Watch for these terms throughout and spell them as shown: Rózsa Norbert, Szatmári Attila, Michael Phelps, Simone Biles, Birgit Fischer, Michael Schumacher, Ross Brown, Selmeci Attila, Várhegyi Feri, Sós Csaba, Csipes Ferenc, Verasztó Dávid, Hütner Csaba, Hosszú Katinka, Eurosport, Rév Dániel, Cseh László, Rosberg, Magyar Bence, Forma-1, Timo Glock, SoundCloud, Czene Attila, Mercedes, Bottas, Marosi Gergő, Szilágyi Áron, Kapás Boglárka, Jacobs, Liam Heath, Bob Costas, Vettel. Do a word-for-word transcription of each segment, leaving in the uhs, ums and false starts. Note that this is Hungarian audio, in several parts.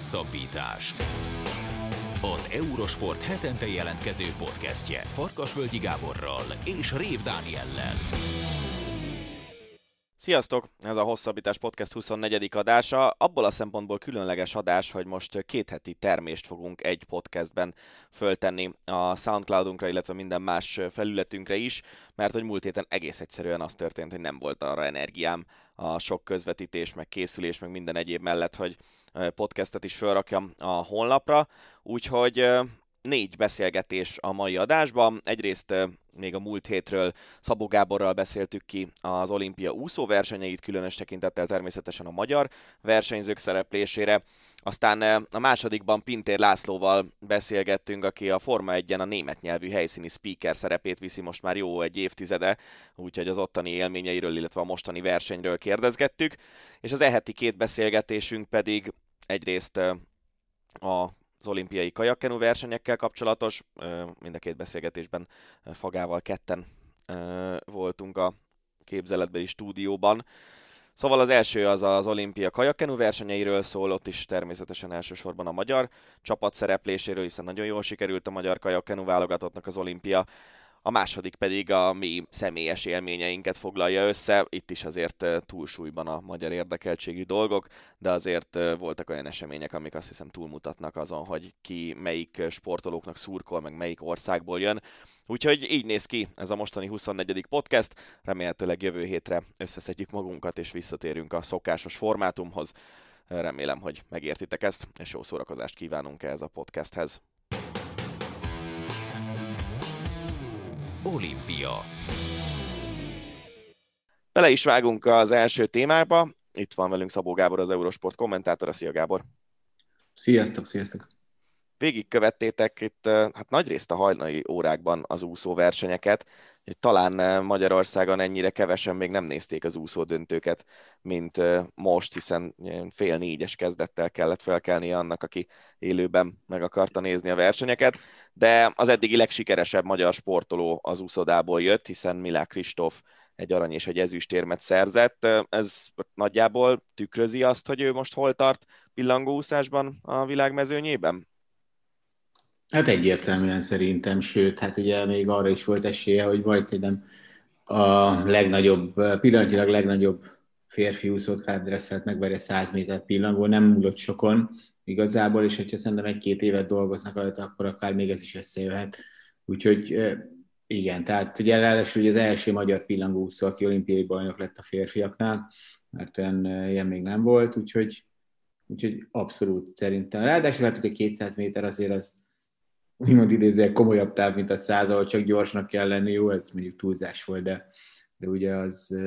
Hosszabbítás. Az Eurosport hetente jelentkező podcastje Farkasvölgyi Gáborral és Rév Dániellel. Sziasztok! Ez a Hosszabbítás podcast huszonnegyedik adása. Abból a szempontból különleges adás, hogy most két heti termést fogunk egy podcastben föltenni a SoundCloudunkra, illetve minden más felületünkre is, mert hogy múlt héten egész egyszerűen az történt, hogy nem volt arra energiám a sok közvetítés, meg készülés, meg minden egyéb mellett, hogy podcastet is felrakjam a honlapra. Úgyhogy négy beszélgetés a mai adásban. Egyrészt még a múlt hétről Szabó Gáborral beszéltük ki az olimpia úszóversenyeit, különös tekintettel természetesen a magyar versenyzők szereplésére. Aztán a másodikban Pintér Lászlóval beszélgettünk, aki a Forma egyen a német nyelvű helyszíni speaker szerepét viszi most már jó egy évtizede, úgyhogy az ottani élményeiről, illetve a mostani versenyről kérdezgettük. És az e heti két beszélgetésünk pedig egyrészt a az olimpiai kajakkenu versenyekkel kapcsolatos, mind a két beszélgetésben Fagával ketten voltunk a képzeletbeli stúdióban. Szóval az első az az olimpia kajakkenu versenyeiről szól, ott is természetesen elsősorban a magyar csapat szerepléséről, hiszen nagyon jól sikerült a magyar kajakkenu válogatottnak az olimpia. A második pedig a mi személyes élményeinket foglalja össze, itt is azért túlsúlyban a magyar érdekeltségű dolgok, de azért voltak olyan események, amik azt hiszem túlmutatnak azon, hogy ki melyik sportolóknak szurkol, meg melyik országból jön. Úgyhogy így néz ki ez a mostani huszonnegyedik podcast, remélhetőleg jövő hétre összeszedjük magunkat és visszatérünk a szokásos formátumhoz. Remélem, hogy megértitek ezt, és jó szórakozást kívánunk ehhez a podcasthez. Olimpia. Bele is vágunk az első témába. Itt van velünk Szabó Gábor, az Eurosport kommentátora. Szia Gábor! Sziasztok, sziasztok! Végigkövettétek itt hát nagyrészt a hajnali órákban az úszóversenyeket. Talán Magyarországon ennyire kevesen még nem nézték az úszódöntőket, mint most, hiszen fél négyes kezdettel kellett felkelnie annak, aki élőben meg akarta nézni a versenyeket, de az eddigi legsikeresebb magyar sportoló az úszodából jött, hiszen Milák Kristóf egy arany és egy ezüstérmet szerzett. Ez nagyjából tükrözi azt, hogy ő most hol tart pillangóúszásban a világmezőnyében? Hát egyértelműen szerintem, sőt, hát ugye még arra is volt esélye, hogy majd tényleg a legnagyobb, pillanatilag legnagyobb férfi úszót Fábresszelt megverje száz méter pillangó, nem múlott sokon igazából, és hogyha szerintem egy-két évet dolgoznak rajta, akkor akár még ez is összejöhet. Úgyhogy igen, tehát ugye ráadásul az első magyar pillangó úszó, aki olimpiai bajnok lett a férfiaknál, mert ilyen még nem volt, úgyhogy, úgyhogy abszolút szerintem. Ráadásul hát ugye kétszáz méter azért az úgymond idézően komolyabb táv, mint a száz, ahol csak gyorsnak kell lenni, jó, ez mondjuk túlzás volt, de, de ugye az,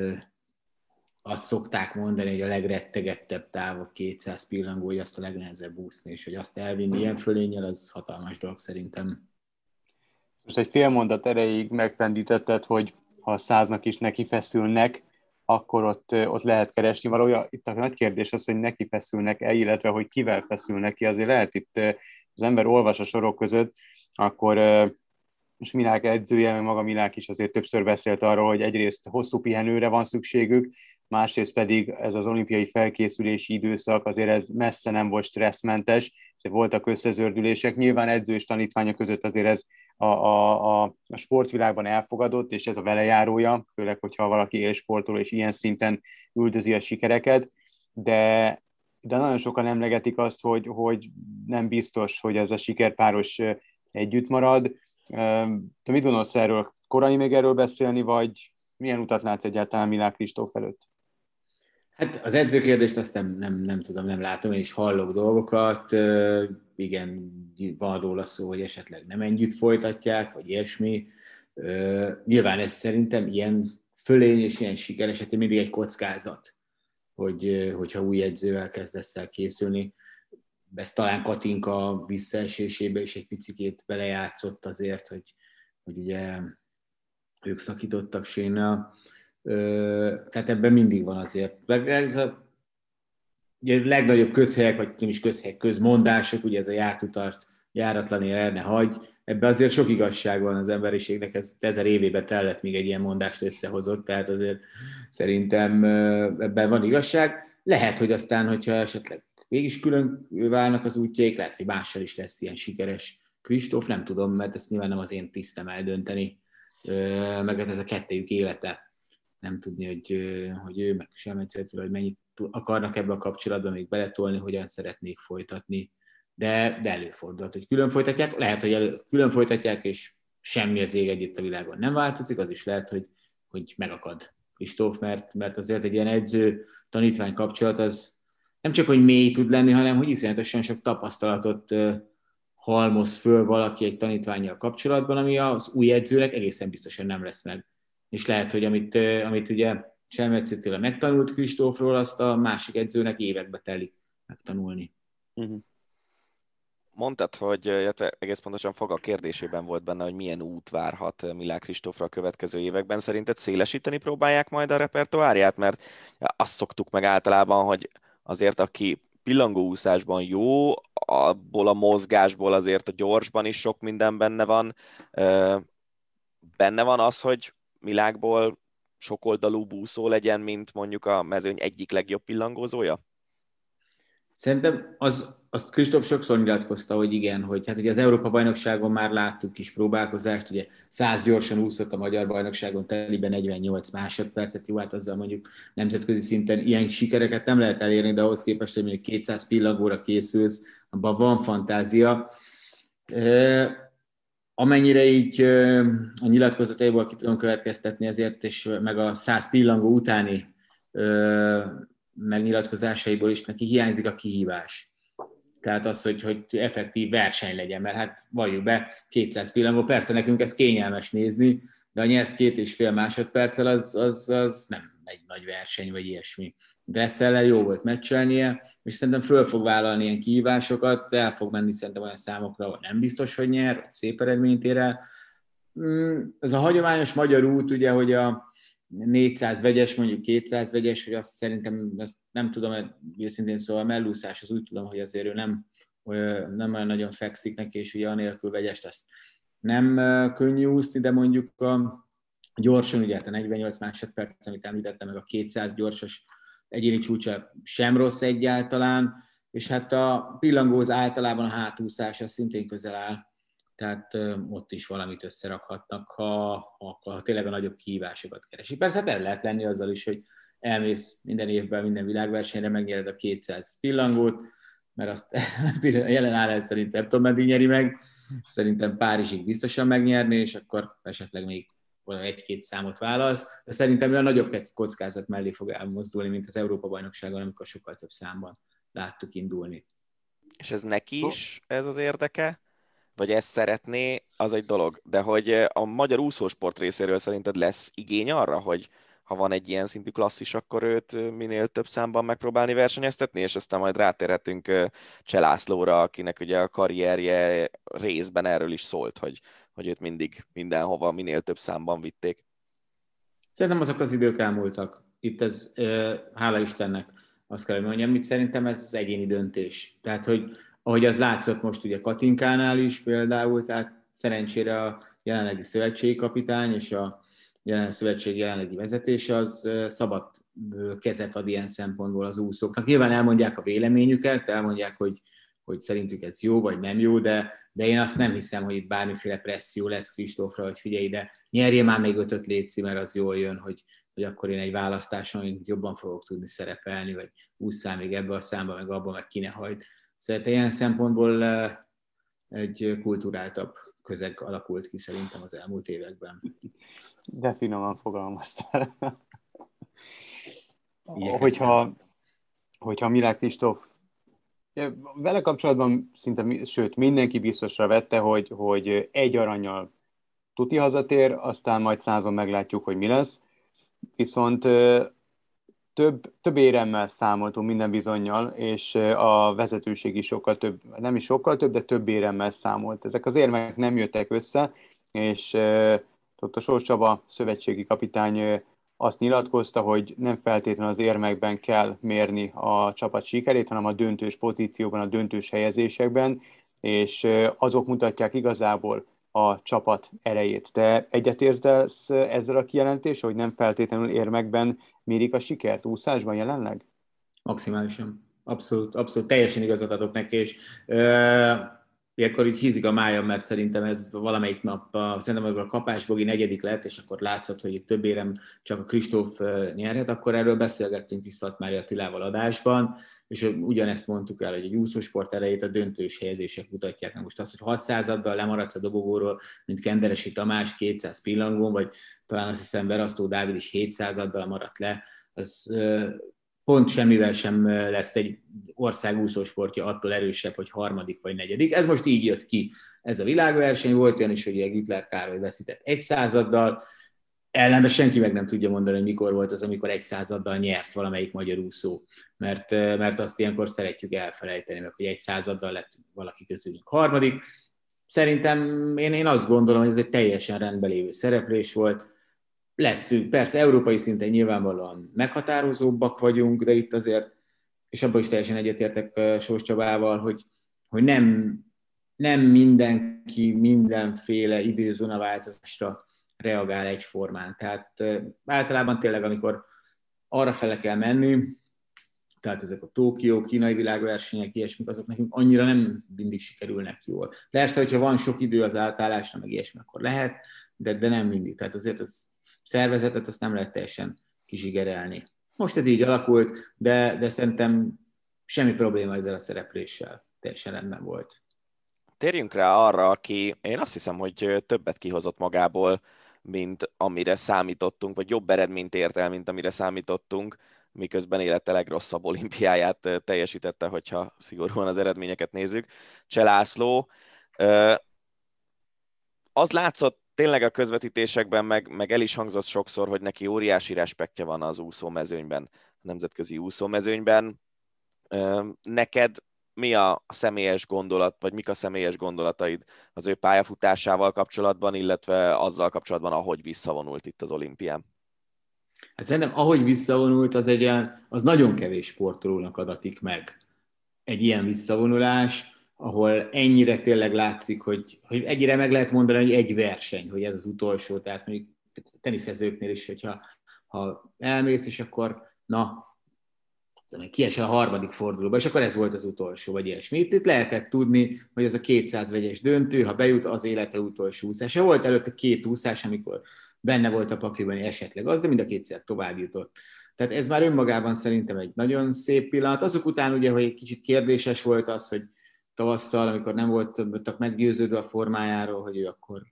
azt szokták mondani, hogy a legrettegettebb táv a kétszáz pillangó, hogy azt a legnehezebb úszni, és hogy azt elvinni ilyen fölénnyel, az hatalmas dolog szerintem. Most egy fél mondat erejéig megpendítetted, hogy ha a száznak is neki feszülnek, akkor ott, ott lehet keresni. Valójában itt a nagy kérdés az, hogy neki feszülnek-e, illetve hogy kivel feszülnek ki, azért lehet itt... az ember olvas a sorok között, akkor és Milák edzője, meg maga Milák is azért többször beszélt arról, hogy egyrészt hosszú pihenőre van szükségük, másrészt pedig ez az olimpiai felkészülési időszak, azért ez messze nem volt stresszmentes, voltak összezördülések, nyilván edző és tanítványa között azért ez a, a, a sportvilágban elfogadott, és ez a velejárója, főleg, hogyha valaki élsportoló és ilyen szinten üldözi a sikereket, de de nagyon sokan emlegetik azt, hogy, hogy nem biztos, hogy ez a sikerpáros együtt marad. Te mit gondolsz erről? Korai még erről beszélni, vagy milyen utat látsz egyáltalán Milák Kristóf előtt? Hát az edzőkérdést azt nem, nem, nem tudom, nem látom, és hallok dolgokat. Igen, van róla szó, hogy esetleg nem együtt folytatják, vagy ilyesmi. Nyilván ez szerintem ilyen fölény és ilyen siker esetén mindig egy kockázat. Hogy, hogyha új edzővel kezdesz el készülni. Ez talán Katinka visszaesésébe is egy picikét belejátszott azért, hogy, hogy ugye ők szakítottak Sénnel. Tehát ebben mindig van azért. Ez a legnagyobb közhelyek, vagy nem is közhelyek, közmondások, ugye ez a jártutart járatlan el ne hagy. Ebben azért sok igazság van az emberiségnek, ez ezer évébe tellett, míg egy ilyen mondást összehozott, tehát azért szerintem ebben van igazság. Lehet, hogy aztán, hogyha esetleg mégis külön válnak az útjaik, lehet, hogy mással is lesz ilyen sikeres Kristóf, nem tudom, mert ezt nyilván nem az én tisztem eldönteni, meg ez a kettőjük élete. Nem tudni, hogy, hogy ő meg sem hogy mennyit akarnak ebben a kapcsolatban még beletolni, hogyan szeretnék folytatni, de, de előfordulhat, hogy külön folytatják, lehet, hogy elő, külön folytatják, és semmi az ég együtt a világon nem változik, az is lehet, hogy, hogy megakad Kristóf, mert, mert azért egy ilyen edző-tanítvány kapcsolat az nem csak, hogy mély tud lenni, hanem hogy iszonyatosan sok tapasztalatot halmoz föl valaki egy tanítvánnyal kapcsolatban, ami az új edzőnek egészen biztosan nem lesz meg. És lehet, hogy amit, amit ugye Selmeci Attila megtanult Kristófról, azt a másik edzőnek évekbe telik megtanulni. Uh-huh. Mondtad, hogy egész pontosan Foga kérdésében volt benne, hogy milyen út várhat Milák Kristófra a következő években. Szerinted szélesíteni próbálják majd a repertoárját? Mert azt szoktuk meg általában, hogy azért aki pillangóúszásban jó, abból a mozgásból azért a gyorsban is sok minden benne van. Benne van az, hogy Milákból sokoldalú búszó legyen, mint mondjuk a mezőny egyik legjobb pillangózója? Szerintem az, azt Kristóf sokszor nyilatkozta, hogy igen, hogy hát ugye az Európa-bajnokságon már láttuk kis próbálkozást, ugye száz gyorsan úszott a magyar bajnokságon, teliben negyvennyolc másodpercet, jó, hát azzal mondjuk nemzetközi szinten ilyen sikereket nem lehet elérni, de ahhoz képest, hogy mondjuk kétszáz pillangóra készülsz, abban van fantázia. E- Amennyire így a nyilatkozataiból ki tudom következtetni ezért, és meg a száz pillangó utáni megnyilatkozásaiból is neki hiányzik a kihívás. Tehát az, hogy, hogy effektív verseny legyen, mert hát valljuk be, kétszáz pillangó, persze nekünk ez kényelmes nézni, de a nyersz két és fél másodperccel az, az, az nem egy nagy verseny, vagy ilyesmi. Dresszel jó volt meccselnie, és szerintem föl fog vállalni ilyen kihívásokat, el fog menni szerintem olyan számokra, ahol nem biztos, hogy nyer, vagy szép eredményt ér el. Ez a hagyományos magyar út, ugye, hogy a négyszáz vegyes, mondjuk kétszáz vegyes, hogy azt szerintem, azt nem tudom, őszintén szóval mellúszás, az úgy tudom, hogy azért ő nem, nem olyan nagyon fekszik neki, és ugye anélkül vegyest azt nem könnyű úszni, de mondjuk a gyorsan, ugye a negyvennyolc másodperc, amit említettem, meg a kétszáz gyorsos egyéni csúcsa sem rossz egyáltalán, és hát a pillangóz általában a hátúszása szintén közel áll, tehát ott is valamit összerakhatnak, ha, ha, ha tényleg a nagyobb kihívásokat keresi. Persze el lehet lenni azzal is, hogy elmész minden évben, minden világversenyre, megnyered a kétszáz pillangót, mert azt jelen állás szerintem nem tudom, meddig nyeri meg, szerintem Párizsig biztosan megnyerni, és akkor esetleg még egy-két számot válasz, de szerintem olyan nagyobb kockázat mellé fog elmozdulni, mint az Európa-bajnokságon, amikor sokkal több számban láttuk indulni. És ez neki is ez az érdeke? Vagy ezt szeretné, az egy dolog. De hogy a magyar úszósport részéről szerinted lesz igény arra, hogy ha van egy ilyen szintű klasszis, akkor őt minél több számban megpróbálni versenyeztetni, és aztán majd rátérhetünk Cseh Lászlóra, akinek ugye a karrierje részben erről is szólt, hogy, hogy őt mindig mindenhova minél több számban vitték. Szerintem azok az idők elmúltak. Itt ez, hála Istennek, azt kell, hogy mondjam, mit szerintem ez az egyéni döntés. Tehát, hogy ahogy az látszott most ugye Katinkánál is például, tehát szerencsére a jelenlegi szövetségi kapitány és a a szövetség jelenlegi vezetése, az szabad kezet ad ilyen szempontból az úszóknak. Nyilván elmondják a véleményüket, elmondják, hogy, hogy szerintük ez jó vagy nem jó, de, de én azt nem hiszem, hogy itt bármiféle presszió lesz Kristófra, hogy figyelj ide, nyerje már még ötöt létszi, mert az jól jön, hogy, hogy akkor én egy választáson jobban fogok tudni szerepelni, vagy ússzál még ebbe a számba, meg abba, meg ki ne hajt. Szóval ilyen szempontból egy kulturáltabb közeg alakult ki szerintem az elmúlt években. De finoman fogalmaztál. hogyha, hogyha Milák Kristóf... Vele kapcsolatban szinte, sőt, mindenki biztosra vette, hogy, hogy egy arannyal tuti hazatér, aztán majd százon meglátjuk, hogy mi lesz. Viszont több, több éremmel számoltunk minden bizonnyal, és a vezetőség is sokkal több, nem is sokkal több, de több éremmel számolt. Ezek az érmek nem jöttek össze, és... Ott a Sós Csaba szövetségi kapitány azt nyilatkozta, hogy nem feltétlenül az érmekben kell mérni a csapat sikerét, hanem a döntős pozícióban, a döntős helyezésekben, és azok mutatják igazából a csapat erejét. Te egyetértesz ezzel a kijelentéssel, hogy nem feltétlenül érmekben mérik a sikert úszásban jelenleg? Maximálisan. abszolút, abszolút teljesen igazat adok neki, és e- ilyenkor így hízik a májam, mert szerintem ez valamelyik nap, szerintem a Kapás-Bogi negyedik lett, és akkor látszott, hogy itt több érem csak a Kristóf nyerhet, akkor erről beszélgettünk is Szatmári Attilával adásban, és ugyanezt mondtuk el, hogy egy úszósport erejét a döntős helyezések mutatják. Most az, hogy hatszázaddal lemaradsz a dobogóról, mint Kenderesi Tamás kétszáz pillangón, vagy talán azt hiszem Verasztó Dávid is hétszázaddal maradt le, az pont semmivel sem lesz egy ország úszósportja attól erősebb, hogy harmadik vagy negyedik. Ez most így jött ki. Ez a világverseny volt, olyan is, hogy egy Hütner Károly veszített egy századdal, ellenben senki meg nem tudja mondani, hogy mikor volt az, amikor egy századdal nyert valamelyik magyar úszó. Mert, mert azt ilyenkor szeretjük elfelejteni, meg hogy egy századdal lett valaki közülünk harmadik. Szerintem én, én azt gondolom, hogy ez egy teljesen rendben lévő szereplés volt. Leszünk, persze európai szinten nyilvánvalóan meghatározóbbak vagyunk, de itt azért, és abban is teljesen egyetértek Sós Csabával, hogy, hogy nem, nem mindenki mindenféle időzóna változásra reagál egyformán. Tehát általában tényleg, amikor arrafele kell menni, tehát ezek a Tokió, kínai világversenyek, ilyesmik, azok nekünk annyira nem mindig sikerülnek jól. Persze, hogyha van sok idő az átállásra, meg ilyesmi, akkor lehet, de, de nem mindig. Tehát azért az szervezetet azt nem lehet teljesen kizsigerelni. Most ez így alakult, de, de szerintem semmi probléma ezzel a szerepléssel. Teljesen rendben volt. Térjünk rá arra, aki én azt hiszem, hogy többet kihozott magából, mint amire számítottunk, vagy jobb eredményt ért el, mint amire számítottunk, miközben élete legrosszabb olimpiáját teljesítette, hogyha szigorúan az eredményeket nézzük. Cseh László. Az látszott, tényleg a közvetítésekben, meg, meg el is hangzott sokszor, hogy neki óriási respektje van az úszómezőnyben, a nemzetközi úszómezőnyben. Neked mi a személyes gondolat, vagy mik a személyes gondolataid az ő pályafutásával kapcsolatban, illetve azzal kapcsolatban, ahogy visszavonult itt az olimpián? Hát szerintem, ahogy visszavonult, az, egy ilyen, az nagyon kevés sportolónak adatik meg egy ilyen visszavonulás, ahol ennyire tényleg látszik, hogy, hogy egyre meg lehet mondani, hogy egy verseny, hogy ez az utolsó, tehát mondjuk teniszezőknél is, hogyha ha elmész, és akkor na, kiesel a harmadik fordulóba, és akkor ez volt az utolsó, vagy ilyesmi. Itt, itt lehetett tudni, hogy ez a kétszáz vegyes döntő, ha bejut, az élete utolsó úszása. Volt előtte két úszás, amikor benne volt a pakliban esetleg az, de mind a kétszer tovább jutott. Tehát ez már önmagában szerintem egy nagyon szép pillanat. Azok után ugye, hogy egy kicsit kérdéses volt az, hogy tavasszal, amikor nem voltak meggyőződve a formájáról, hogy ő akkor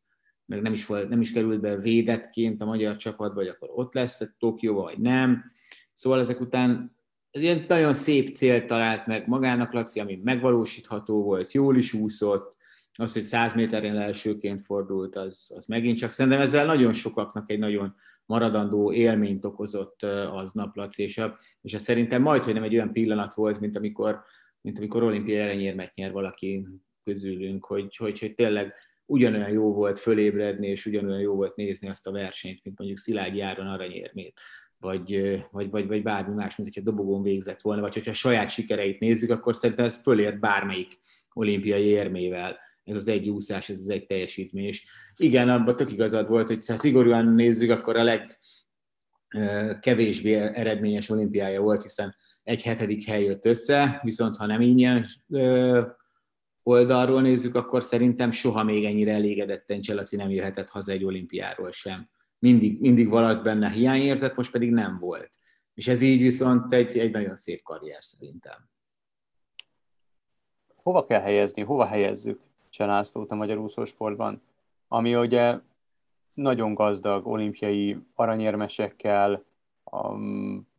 meg nem is, volt, nem is került be védettként a magyar csapatba, vagy akkor ott lesz a Tokióba, vagy nem. Szóval ezek után ez ilyen nagyon szép célt talált meg magának Laci, ami megvalósítható volt, jól is úszott, az, hogy száz méterén elsőként fordult, az, az megint csak szerintem ezzel nagyon sokaknak egy nagyon maradandó élményt okozott aznap Laci, és, a, és ez szerintem majd, hogy nem egy olyan pillanat volt, mint amikor mint amikor olimpiai aranyérmet nyer valaki közülünk, hogy, hogy, hogy tényleg ugyanolyan jó volt fölébredni, és ugyanolyan jó volt nézni azt a versenyt, mint mondjuk Szilágyi Áron aranyérmét, vagy, vagy, vagy, vagy bármi más, mint hogyha dobogón végzett volna, vagy hogyha a saját sikereit nézzük, akkor szerintem ez fölért bármelyik olimpiai érmével. Ez az egy úszás, ez az egy teljesítmény. És igen, abban tök igazad volt, hogy ha szigorúan nézzük, akkor a legkevésbé eredményes olimpiája volt, hiszen egy hetedik hely jött össze, viszont ha nem ilyen oldalról nézzük, akkor szerintem soha még ennyire elégedetten Cseh Laci nem jöhetett haza egy olimpiáról sem. Mindig, mindig valahol benne hiányérzet, most pedig nem volt. És ez így viszont egy, egy nagyon szép karrier szerintem. Hova kell helyezni, hova helyezzük Cseh Lászlót a magyar úszósportban? Ami ugye nagyon gazdag olimpiai aranyérmesekkel, um,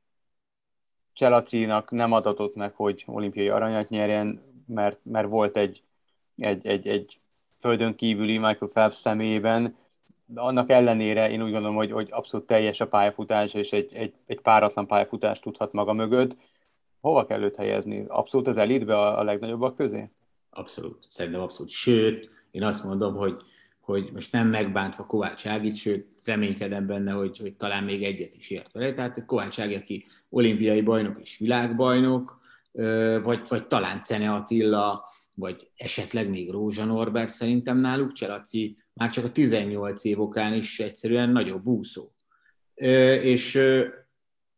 Cseh Lacinak nem adatott meg, hogy olimpiai aranyat nyerjen, mert, mert volt egy, egy, egy, egy földön kívüli Michael Phelps személyében. De annak ellenére én úgy gondolom, hogy, hogy abszolút teljes a pályafutás, és egy, egy, egy páratlan pályafutást tudhat maga mögött. Hova kell őt helyezni? Abszolút az elitbe, a, a legnagyobbak közé? Abszolút, szerintem abszolút. Sőt, én azt mondom, hogy, hogy most nem megbántva Kovács Ágit, sőt, reménykedem benne, hogy, hogy talán még egyet is ért vele. Tehát Kovács Ági, aki olimpiai bajnok és világbajnok, vagy, vagy talán Czene Attila, vagy esetleg még Rózsa Norbert, szerintem náluk Cseh Laci már csak a tizennyolc év okán is egyszerűen nagyobb úszó. És,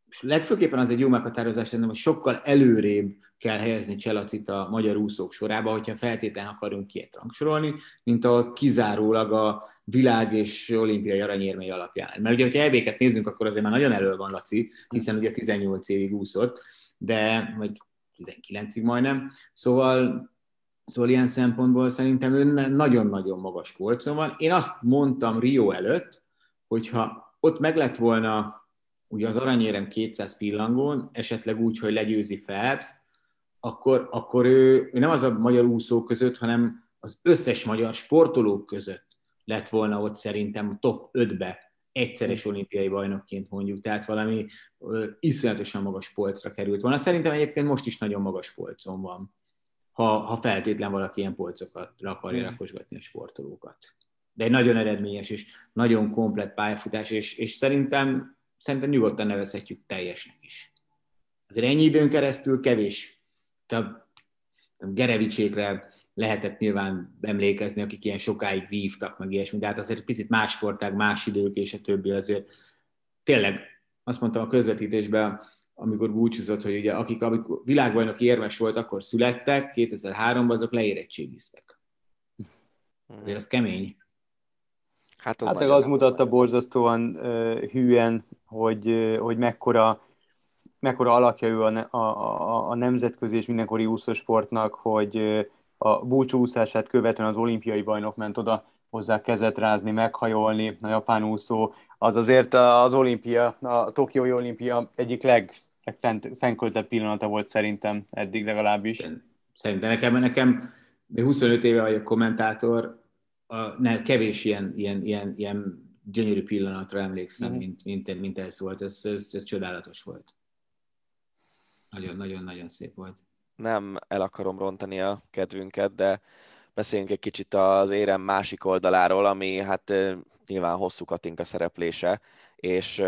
és legfőképpen az egy jó meghatározás, szerintem, hogy sokkal előrébb kell helyezni Cseh Lacit a magyar úszók sorába, hogyha feltétlenül akarunk kiét rangsorolni, mint a kizárólag a világ és olimpiai aranyérmei alapján. Mert ugye, hogyha elvéket nézzünk, akkor azért már nagyon elő van Laci, hiszen ugye tizennyolc évig úszott, de vagy tizenkilencig majdnem, szóval... Szóval ilyen szempontból szerintem ő nagyon-nagyon magas polcon van. Én azt mondtam Rio előtt, hogyha ott meg lett volna ugye az aranyérem kétszáz pillangón, esetleg úgy, hogy legyőzi Phelps-t, akkor, akkor ő, ő nem az a magyar úszók között, hanem az összes magyar sportolók között lett volna ott szerintem top ötbe egyszeres olimpiai bajnokként mondjuk, tehát valami ö, iszonyatosan magas polcra került volna. Szerintem egyébként most is nagyon magas polcon van. Ha, ha feltétlen valaki ilyen polcokra akarja rakosgatni a sportolókat. De egy nagyon eredményes és nagyon komplett pályafutás, és, és szerintem, szerintem nyugodtan nevezhetjük teljesnek is. Azért ennyi időn keresztül kevés. A Gerevicsékre lehetett nyilván emlékezni, akik ilyen sokáig vívtak, meg ilyesmi, de hát azért picit más sportág, más idők, és a többi azért. Tényleg, azt mondtam a közvetítésben, amikor búcsúzott, hogy ugye akik amikor világbajnoki érmes volt, akkor születtek, kétezer-háromban azok leérettségiztek. Azért az kemény. Hát, az hát meg az mutatta borzasztóan hűen, hogy, hogy mekkora, mekkora alakja ő a, a, a, a nemzetközi és mindenkori úszósportnak, hogy a búcsúszását követően az olimpiai bajnok ment oda hozzá kezet rázni, meghajolni, a japán úszó. Az azért az olimpia, a tokiói olimpia egyik leg fennköltebb pillanata volt szerintem eddig legalábbis. Szerintem nekem, nekem huszonöt éve vagyok kommentátor, a, ne, kevés ilyen, ilyen, ilyen, ilyen gyönyörű pillanatra emlékszem, mm. mint, mint, mint ez volt. Ez, ez, ez csodálatos volt. Nagyon-nagyon-nagyon szép volt. Nem el akarom rontani a kedvünket, de beszéljünk egy kicsit az érem másik oldaláról, ami hát nyilván Hosszú Katinka szereplése, és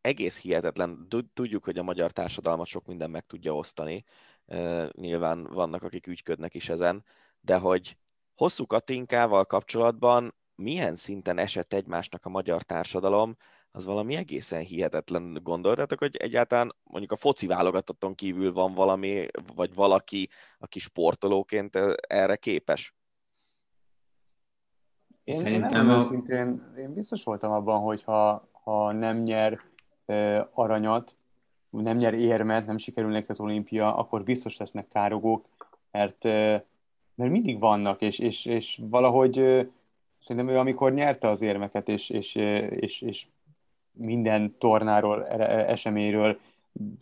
egész hihetetlen. Tudjuk, hogy a magyar társadalmat sok minden meg tudja osztani. Nyilván vannak, akik ügyködnek is ezen, de hogy Hosszú Katinkával kapcsolatban milyen szinten esett egymásnak a magyar társadalom, az valami egészen hihetetlen. Gondoltatok, hogy egyáltalán mondjuk a foci válogatotton kívül van valami, vagy valaki, aki sportolóként erre képes? Én, Szerintem én, a... szintén, én biztos voltam abban, hogy ha, ha nem nyer e, aranyat, nem nyer érmet, nem sikerül neki az olimpia, akkor biztos lesznek károgók, mert, e, mert mindig vannak, és, és, és valahogy e, szerintem ő amikor nyerte az érmeket, és, és, és, és minden tornáról, eseményről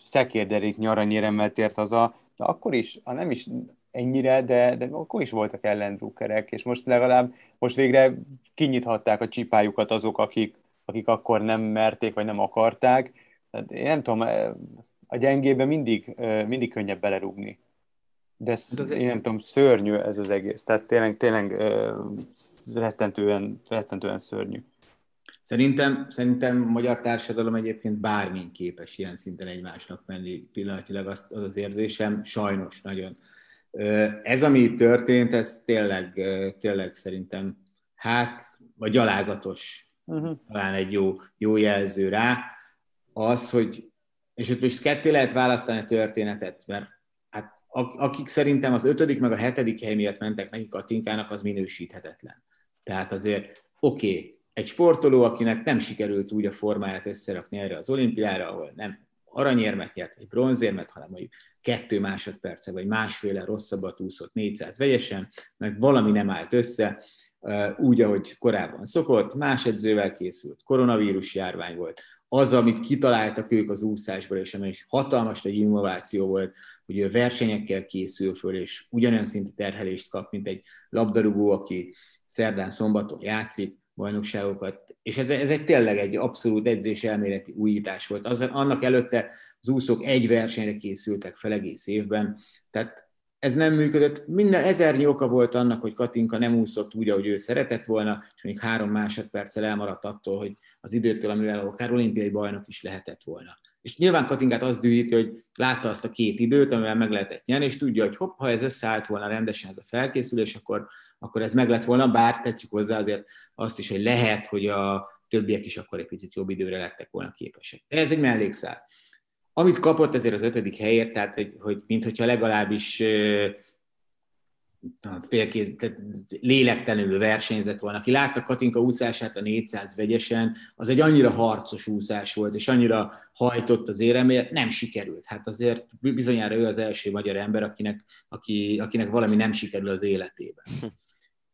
szekérderék nyaranyéremmel tért haza, de akkor is, ha nem is ennyire, de, de akkor is voltak ellendrukkerek, és most legalább most végre kinyithatták a csipájukat azok, akik, akik akkor nem merték, vagy nem akarták. Tehát én nem tudom, a gyengébe mindig, mindig könnyebb belerúgni. De én nem tudom, szörnyű ez az egész. Tehát tényleg, tényleg rettentően, rettentően szörnyű. Szerintem, szerintem a magyar társadalom egyébként bármin képes ilyen szinten egymásnak menni pillanatilag, az az, az érzésem, sajnos nagyon. Ez, ami történt, ez tényleg, tényleg szerintem, hát, vagy gyalázatos, uh-huh. talán egy jó, jó jelző rá, az, hogy, és ott most ketté lehet választani a történetet, mert hát, akik szerintem az ötödik meg a hetedik hely miatt mentek neki Katinkának, az minősíthetetlen. Tehát azért, oké, okay, egy sportoló, akinek nem sikerült úgy a formáját összerakni erre az olimpiára, ahol nem aranyérmet nyert, egy bronzérmet, hanem mondjuk kettő másodperce, vagy másféle rosszabbat úszott négyszáz vegyesen, meg valami nem állt össze, úgy, ahogy korábban szokott, más edzővel készült, koronavírus járvány volt. Az, amit kitaláltak ők az úszásból, és amely is hatalmas egy innováció volt, hogy ő versenyekkel készül föl, és ugyanolyan szintű terhelést kap, mint egy labdarúgó, aki szerdán, szombaton játszik, bajnokságokat, és ez, ez egy tényleg egy abszolút edzéselméleti újítás volt. Az, annak előtte az úszók egy versenyre készültek fel egész évben, tehát ez nem működött. Minden ezernyi oka volt annak, hogy Katinka nem úszott úgy, ahogy ő szeretett volna, és még három másodperccel elmaradt attól, hogy az időtől, amivel akár olimpiai bajnok is lehetett volna. És nyilván Katinkát az dühíti, hogy látta azt a két időt, amivel meg lehetett nyerni, és tudja, hogy hopp, ha ez összeállt volna rendesen ez a felkészülés, akkor, akkor ez meg lett volna, bár tetjük hozzá azért azt is, hogy lehet, hogy a többiek is akkor egy picit jobb időre lettek volna képesek. De ez egy mellékszál. Amit kapott ezért az ötödik helyért, tehát hogy, hogy minthogyha legalábbis ö, félkéz, tehát lélektelenül versenyzett volna. Aki látta Katinka úszását a négyszáz vegyesen, az egy annyira harcos úszás volt, és annyira hajtott az éremért, nem sikerült. Hát azért bizonyára ő az első magyar ember, akinek, aki, akinek valami nem sikerül az életében.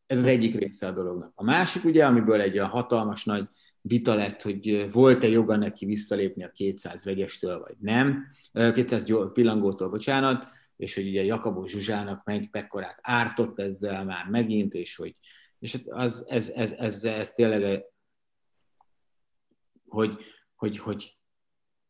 Ez az egyik része a dolognak. A másik ugye, amiből egy olyan hatalmas nagy vita lett, hogy volt-e joga neki visszalépni a kétszáz vegyestől, vagy nem, kétszáz pillangótól, bocsánat, és hogy ugye Jakabó Zsuzsának meg mekkorát ártott ezzel már megint, és hogy és az, ez, ez, ez, ez tényleg, hogy, hogy, hogy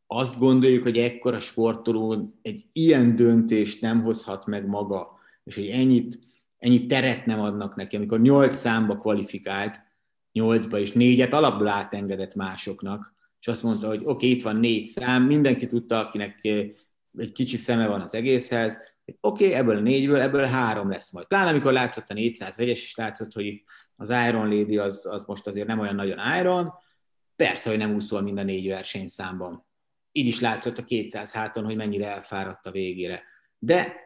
azt gondoljuk, hogy ekkora sportoló egy ilyen döntést nem hozhat meg maga, és hogy ennyit, ennyi teret nem adnak neki, amikor nyolc számba kvalifikált, nyolcba és négyet alapból átengedett másoknak, és azt mondta, hogy oké, okay, itt van négy szám, mindenki tudta, akinek egy kicsi szeme van az egészhez, hogy oké, okay, ebből a négyből, ebből három lesz majd. Pláne amikor látszott a négyszáz vegyes, és látszott, hogy az Iron Lady az, az most azért nem olyan nagyon Iron, persze, hogy nem úszol mind a négy versenyszámban. Így is látszott a kétszáz háton, hogy mennyire elfáradt a végére. De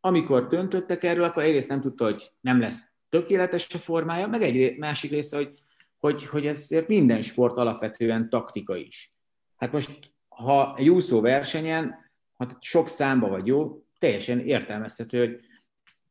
amikor döntöttek erről, akkor egyrészt nem tudta, hogy nem lesz tökéletes a formája, meg egy másik része, hogy Hogy, hogy ezért minden sport alapvetően taktika is. Hát most, ha egy úszó versenyen, ha sok számba vagy jó, teljesen értelmezhető, hogy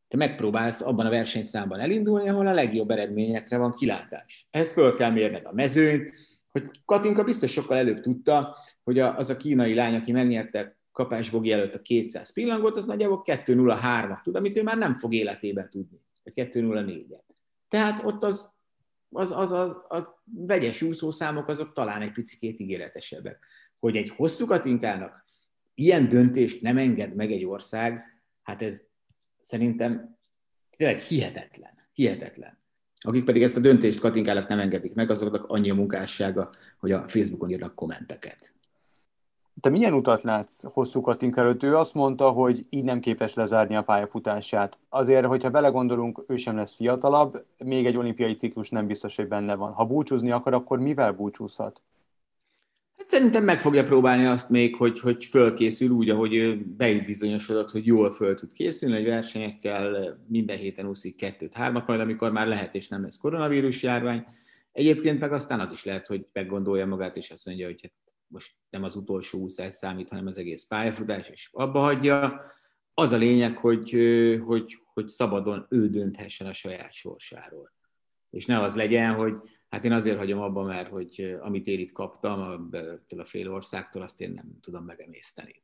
te megpróbálsz abban a versenyszámban elindulni, ahol a legjobb eredményekre van kilátás. Ehhez föl kell mérned a mezőnyt, hogy Katinka biztos sokkal előbb tudta, hogy az a kínai lány, aki megnyerte kapásbogi előtt a kétszáz pillangót, az nagyjából kettő nulla három tud, amit ő már nem fog életében tudni, a kettő nulla négy. Tehát ott az Az, az, az, a vegyes úszószámok azok talán egy picikét ígéretesebbek. Hogy egy hosszú Katinkának ilyen döntést nem enged meg egy ország, hát ez szerintem tényleg hihetetlen. Hihetetlen. Akik pedig ezt a döntést Katinkának nem engedik meg, azoknak annyi a munkássága, hogy a Facebookon írnak kommenteket. Te milyen utat látsz hosszú Katinka előtt? Ő azt mondta, hogy így nem képes lezárni a pályafutását. Azért, hogyha belegondolunk, ő sem lesz fiatalabb, még egy olimpiai ciklus nem biztos, hogy benne van. Ha búcsúzni akar, akkor mivel búcsúzhat? Hát szerintem meg fogja próbálni azt még, hogy, hogy fölkészül úgy, ahogy ő bebizonyosodott, hogy jól föl tud készülni, hogy versenyekkel minden héten úszik kettőt, hármat, majd amikor már lehet és nem lesz koronavírus járvány. Egyébként meg aztán az is lehet, hogy meggondolja magát és azt mondja, hogy hát most nem az utolsó úszás számít, hanem az egész pályafutás, és abba hagyja. Az a lényeg, hogy, hogy, hogy szabadon ő dönthessen a saját sorsáról. És ne az legyen, hogy hát én azért hagyom abba, mert hogy amit én itt kaptam, a, a fél országtól, azt én nem tudom megemészteni.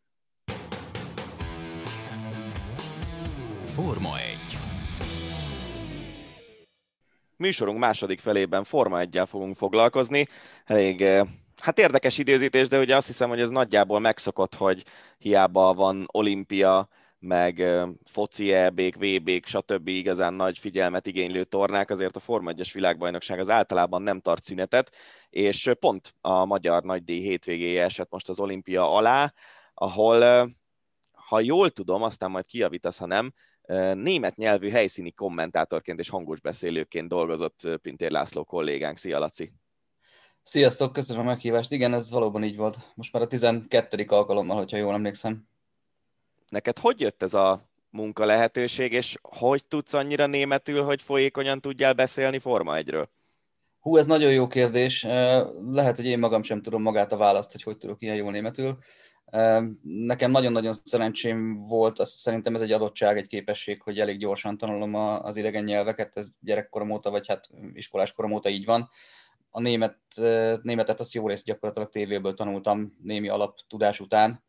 Forma egy. Műsorunk második felében Forma egyel fogunk foglalkozni. Elég... Hát érdekes időzítés, de ugye azt hiszem, hogy ez nagyjából megszokott, hogy hiába van olimpia, meg foci é bé-k, vé bé-k, stb. Igazán nagy figyelmet igénylő tornák, azért a Forma egyes világbajnokság az általában nem tart szünetet, és pont a magyar nagydíj hétvégéje esett most az olimpia alá, ahol, ha jól tudom, aztán majd kijavítasz, ha nem, német nyelvű helyszíni kommentátorként és hangos beszélőként dolgozott Pintér László kollégánk. Szia, Laci! Sziasztok, köszönöm a meghívást. Igen, ez valóban így volt. Most már a tizenkettedik alkalommal, hogyha jól emlékszem. Neked hogy jött ez a munka lehetőség, és hogy tudsz annyira németül, hogy folyékonyan tudjál beszélni Forma egyről? Hú, ez nagyon jó kérdés. Lehet, hogy én magam sem tudom magát a választ, hogy hogy tudok ilyen jól németül. Nekem nagyon-nagyon szerencsém volt, azt szerintem ez egy adottság, egy képesség, hogy elég gyorsan tanulom az idegen nyelveket, ez gyerekkorom óta, vagy hát iskoláskorom óta így van. A német, németet azt jó részt gyakorlatilag tévéből tanultam némi alaptudás után.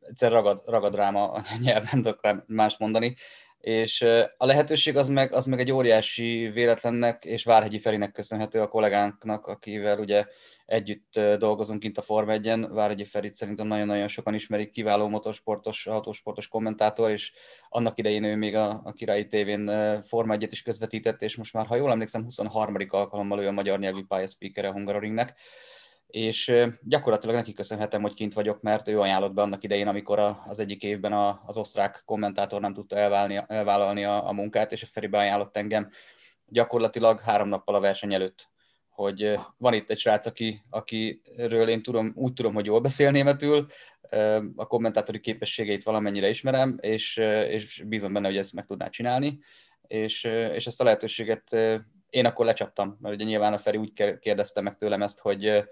Egyszer ragad, ragad rám a nyelven, tudok más mondani. És a lehetőség az meg, az meg egy óriási véletlennek, és Várhegyi Ferinek köszönhető, a kollégánknak, akivel ugye együtt dolgozunk kint a Forma egyen. Várhegyi Ferit szerintem nagyon-nagyon sokan ismerik, kiváló motorsportos, autósportos kommentátor, és annak idején ő még a, a Királyi tévén Forma egyet is közvetített, és most már, ha jól emlékszem, huszonharmadik alkalommal ő a magyar nyelvű pályaszpíkere a Hungaroringnek. És gyakorlatilag neki köszönhetem, hogy kint vagyok, mert ő ajánlott be annak idején, amikor az egyik évben az osztrák kommentátor nem tudta elválni, elvállalni a, a munkát, és a Feri beajánlott engem gyakorlatilag három nappal a verseny előtt, hogy van itt egy srác, aki, akiről én tudom, úgy tudom, hogy jól beszél németül, a kommentátori képességeit valamennyire ismerem, és, és bízom benne, hogy ezt meg tudná csinálni, és, és ezt a lehetőséget én akkor lecsaptam, mert ugye nyilván a Feri úgy kérdezte meg tőlem ezt, hogy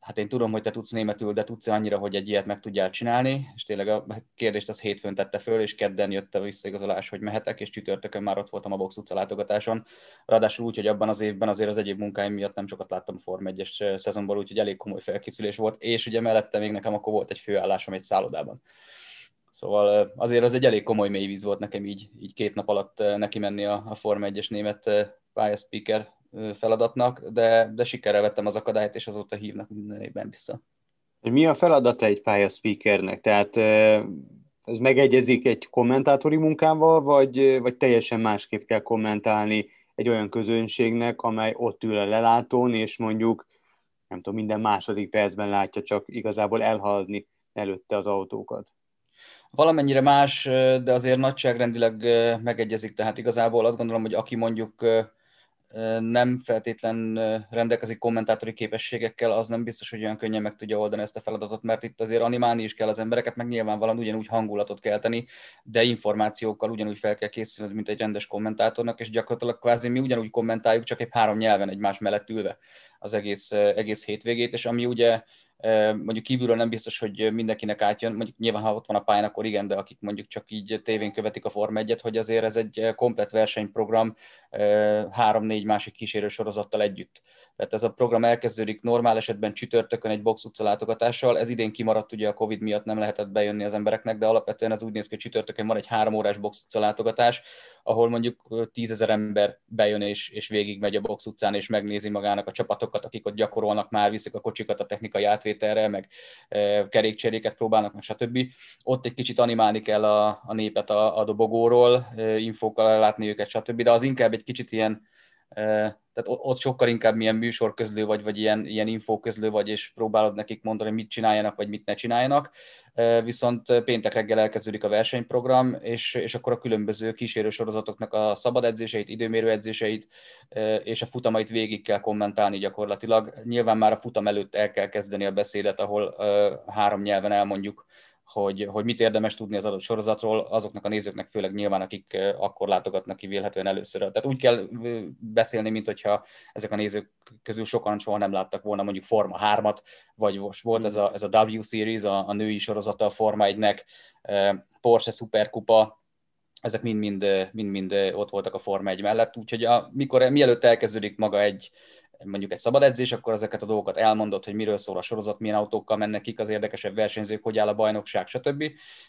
hát én tudom, hogy te tudsz németül, de tudsz annyira, hogy egy ilyet meg tudjál csinálni, és tényleg a kérdést az hétfőn tette föl, és kedden jött a visszaigazolás, hogy mehetek, és csütörtökön már ott voltam a Box utca látogatáson. Ráadásul úgy, hogy abban az évben azért az egyéb munkáim miatt nem sokat láttam a Forma egyes szezonból, úgyhogy elég komoly felkészülés volt, és ugye mellette még nekem akkor volt egy főállásom egy szállodában. Szóval azért az egy elég komoly mélyvíz volt nekem így, így két nap alatt neki menni a, a Forma egyes német pályaspeaker feladatnak, de, de sikerrel vettem az akadályt, és azóta hívnak minden évben vissza. Mi a feladata egy pályaspeakernek? Tehát ez megegyezik egy kommentátori munkával, vagy, vagy teljesen másképp kell kommentálni egy olyan közönségnek, amely ott ül a lelátón, és mondjuk nem tudom, minden második percben látja csak igazából elhaladni előtte az autókat? Valamennyire más, de azért nagyságrendileg megegyezik, tehát igazából azt gondolom, hogy aki mondjuk nem feltétlen rendelkezik kommentátori képességekkel, az nem biztos, hogy olyan könnyen meg tudja oldani ezt a feladatot, mert itt azért animálni is kell az embereket, meg nyilvánvalóan ugyanúgy hangulatot kelteni, de információkkal ugyanúgy fel kell készülni, mint egy rendes kommentátornak, és gyakorlatilag kvázi mi ugyanúgy kommentáljuk, csak épp három nyelven egymás mellett ülve az egész, egész hétvégét, és ami ugye mondjuk kívülről nem biztos, hogy mindenkinek átjön, mondjuk nyilván, ha ott van a pályán, akkor igen, de akik mondjuk csak így tévén követik a Forma egyet, hogy azért ez egy komplett versenyprogram három-négy másik kísérő sorozattal együtt. Tehát ez a program elkezdődik normál esetben csütörtökön egy Box utca látogatással, ez idén kimaradt, ugye a Covid miatt nem lehetett bejönni az embereknek, de alapvetően ez úgy néz ki, hogy csütörtökön van egy három órás Box utca látogatás, ahol mondjuk tízezer ember bejön és, és végigmegy a Box utcán, és megnézi magának a csapatokat, akik ott gyakorolnak már, viszik a kocsikat a technikai átvételre, meg e, kerékcseréket próbálnak, meg stb. Ott egy kicsit animálni kell a, a népet a, a dobogóról, e, infókkal látni őket, stb. De az inkább egy kicsit ilyen, e, tehát ott sokkal inkább milyen műsorközlő vagy, vagy ilyen, ilyen infóközlő vagy, és próbálod nekik mondani, mit csináljanak, vagy mit ne csináljanak. Viszont péntek reggel elkezdődik a versenyprogram, és, és akkor a különböző kísérő sorozatoknak a szabad edzéseit, időmérő edzéseit, és a futamait végig kell kommentálni gyakorlatilag. Nyilván már a futam előtt el kell kezdeni a beszédet, ahol három nyelven elmondjuk, hogy, hogy mit érdemes tudni az adott sorozatról, azoknak a nézőknek főleg nyilván, akik akkor látogatnak ki vélhetően először. Tehát úgy kell beszélni, mint hogyha ezek a nézők közül sokan soha nem láttak volna mondjuk Forma hármat, vagy most volt ez a, ez a W Series, a, a női sorozata a Forma egynek, Porsche Superkupa, ezek mind-mind mind-mind ott voltak a Forma egy mellett, úgyhogy a, mikor, mielőtt elkezdődik maga egy mondjuk egy szabad edzés, akkor ezeket a dolgokat elmondott, hogy miről szól a sorozat, milyen autókkal mennek, kik az érdekesebb versenyzők, hogy áll a bajnokság, stb.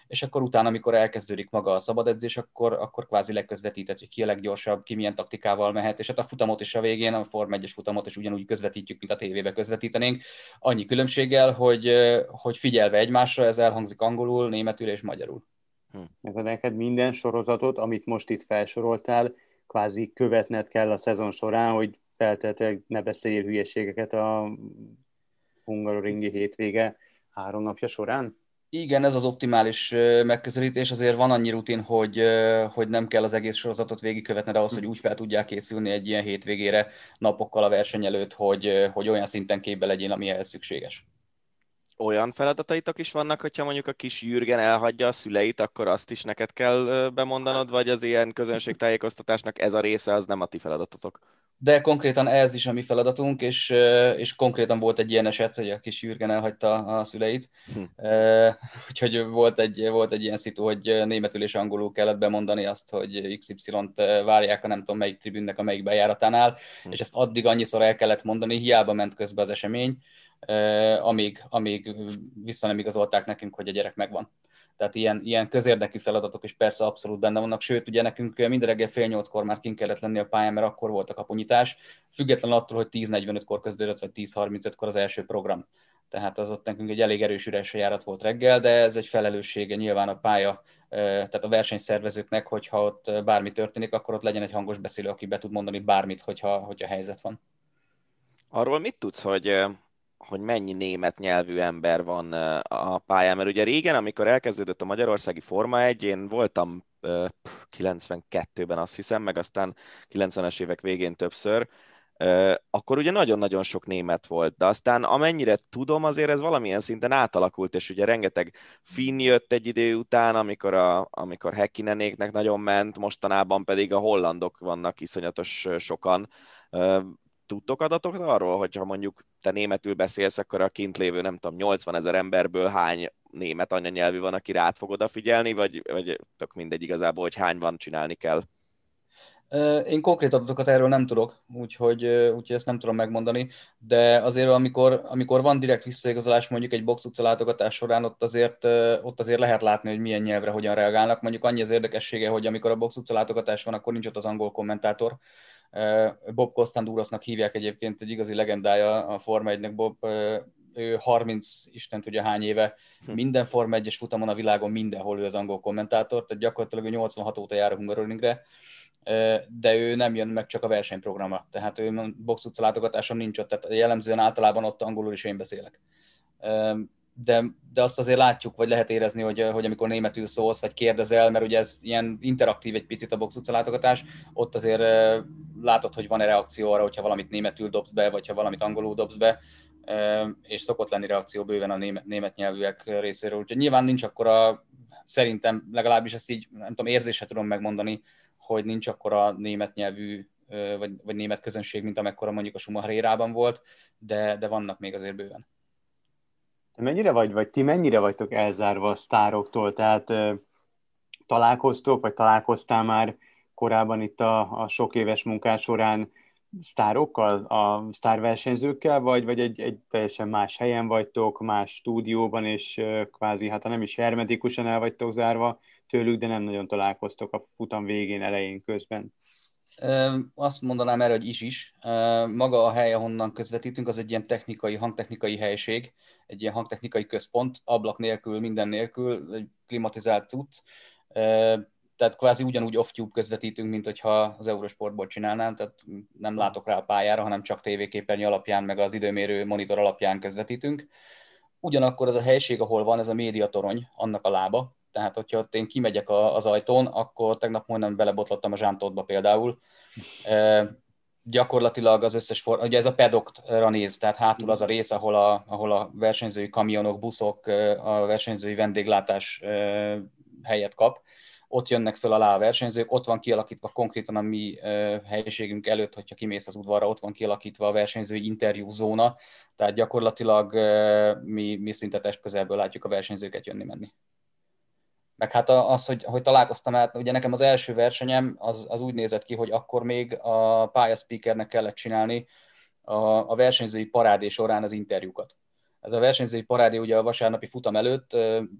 És akkor utána, amikor elkezdődik maga a szabad edzés, akkor, akkor kvázi leközvetített, hogy ki a leggyorsabb, ki milyen taktikával mehet, és hát a futamot is a végén, a Forma egyes futamot is ugyanúgy közvetítjük, mint a tévébe közvetítenénk, annyi különbséggel, hogy, hogy figyelve egymásra, ez elhangzik angolul, németül és magyarul. Hm. Neked minden sorozatot, amit most itt felsoroltál, kvázi követned kell a szezon során, hogy feltétlenül ne beszéljél hülyeségeket a hungaroringi hétvége három napja során? Igen, ez az optimális megközelítés, azért van annyi rutin, hogy, hogy nem kell az egész sorozatot végigkövetned ahhoz, hogy úgy fel tudják készülni egy ilyen hétvégére napokkal a verseny előtt, hogy, hogy olyan szinten képbe legyél, ami ehhez szükséges. Olyan feladataitok is vannak, hogyha mondjuk a kis Jürgen elhagyja a szüleit, akkor azt is neked kell bemondanod, vagy az ilyen közönségtájékoztatásnak ez a része, az nem a ti feladatotok? De konkrétan ez is a mi feladatunk, és, és konkrétan volt egy ilyen eset, hogy a kis Jürgen elhagyta a szüleit. Hm. Úgyhogy volt egy, volt egy ilyen szitu, hogy németül és angolul kellett bemondani azt, hogy iksz ipszilont várják a nem tudom melyik tribünnek a melyik bejáratánál, hm. és ezt addig annyiszor el kellett mondani, hiába ment közbe az esemény, amíg, amíg vissza nem igazolták nekünk, hogy a gyerek megvan. Tehát ilyen, ilyen közérdekű feladatok is persze abszolút benne vannak, sőt, ugye nekünk minden reggel fél nyolckor már kint kellett lenni a pályán, mert akkor volt a kaponyítás, függetlenül attól, hogy tíz negyvenötkor kezdődött, vagy tíz harmincötkor az első program. Tehát az ott nekünk egy elég erős üresre járat volt reggel, de ez egy felelőssége nyilván a pálya, tehát a versenyszervezőknek, hogyha ott bármi történik, akkor ott legyen egy hangos beszélő, aki be tud mondani bármit, hogyha, hogyha helyzet van. Arról mit tudsz, hogy... hogy mennyi német nyelvű ember van a pályán, mert ugye régen, amikor elkezdődött a magyarországi Forma egy, én voltam kilencvenkettőben azt hiszem, meg aztán kilencvenes évek végén többször, akkor ugye nagyon-nagyon sok német volt, de aztán amennyire tudom, azért ez valamilyen szinten átalakult, és ugye rengeteg finn jött egy idő után, amikor, a, amikor Häkkinenéknek nagyon ment, mostanában pedig a hollandok vannak iszonyatos sokan. Tudtok adatokat arról, hogyha mondjuk te németül beszélsz, akkor a kint lévő, nem tudom, nyolcvanezer emberből hány német anyanyelvű van, aki rád fog odafigyelni, vagy, vagy tök mindegy igazából, hogy hány van, csinálni kell? Én konkrét adatokat erről nem tudok, úgyhogy, úgyhogy ezt nem tudom megmondani, de azért amikor, amikor van direkt visszaigazolás mondjuk egy box utca látogatás során, ott azért, ott azért lehet látni, hogy milyen nyelvre hogyan reagálnak. Mondjuk annyi az érdekessége, hogy amikor a box utca látogatás van, akkor nincs ott az angol kommentátor. Bob Costasnak hívják egyébként, egy igazi legendája a Forma egynek Bob, ő harminc, Isten tudja hány éve, minden Forma egyes futamon a világon mindenhol ő az angol kommentátor, tehát gyakorlatilag ő nyolcvanhat óta jár a Hungaroringre, de ő nem jön meg csak a versenyprogramra, tehát ő box utca látogatáson nincs ott, tehát jellemzően általában ott angolul is én beszélek. De, de azt azért látjuk, vagy lehet érezni, hogy, hogy amikor németül szólsz, vagy kérdezel, mert ugye ez ilyen interaktív egy picit a box utca látogatás, ott azért látod, hogy van-e reakció arra, hogyha valamit németül dobsz be, vagy ha valamit angolul dobsz be, és szokott lenni reakció bőven a német, német nyelvűek részéről. Úgyhogy nyilván nincs akkora, szerintem legalábbis ezt így, nem tudom, érzésre tudom megmondani, hogy nincs akkora német nyelvű, vagy, vagy német közönség, mint amekkora mondjuk a Schumacher érában volt, de, de vannak még azért bőven. Mennyire vagy, vagy ti mennyire vagytok elzárva a sztároktól? Tehát találkoztok, vagy találkoztál már korábban itt a, a sok éves munkás során sztárokkal, a sztárversenyzőkkel, vagy, vagy egy, egy teljesen más helyen vagytok, más stúdióban, és kvázi, hát ha nem is hermetikusan el vagytok zárva tőlük, de nem nagyon találkoztok a futam végén, elején, közben? Azt mondanám erre, hogy is-is. Maga a hely, ahonnan közvetítünk, az egy ilyen technikai, hangtechnikai helység, egy ilyen hangtechnikai központ, ablak nélkül, minden nélkül, egy klimatizált cucc. Tehát kvázi ugyanúgy off-tube közvetítünk, mint hogyha az Eurosportból csinálnám, tehát nem látok rá a pályára, hanem csak tévéképernyő alapján, meg az időmérő monitor alapján közvetítünk. Ugyanakkor az a helység, ahol van, ez a médiatorony, annak a lába. Tehát, hogyha ott én kimegyek az ajtón, akkor tegnap majdnem belebotlottam a zsántótba például. E, gyakorlatilag az összes, for... ugye ez a pedokra néz, tehát hátul az a rész, ahol a, ahol a versenyzői kamionok, buszok, a versenyzői vendéglátás e, helyet kap. Ott jönnek föl alá a versenyzők, ott van kialakítva konkrétan a mi e, helyiségünk előtt, hogyha kimész az udvarra, ott van kialakítva a versenyzői interjúzóna. Tehát gyakorlatilag e, mi, mi szinte test közelből látjuk a versenyzőket jönni-menni. Meg hát az, hogy, hogy találkoztam, hát ugye nekem az első versenyem az, az úgy nézett ki, hogy akkor még a pályaspeakernek kellett csinálni a, a versenyzői parádé során az interjúkat. Ez a versenyzői parádé ugye a vasárnapi futam előtt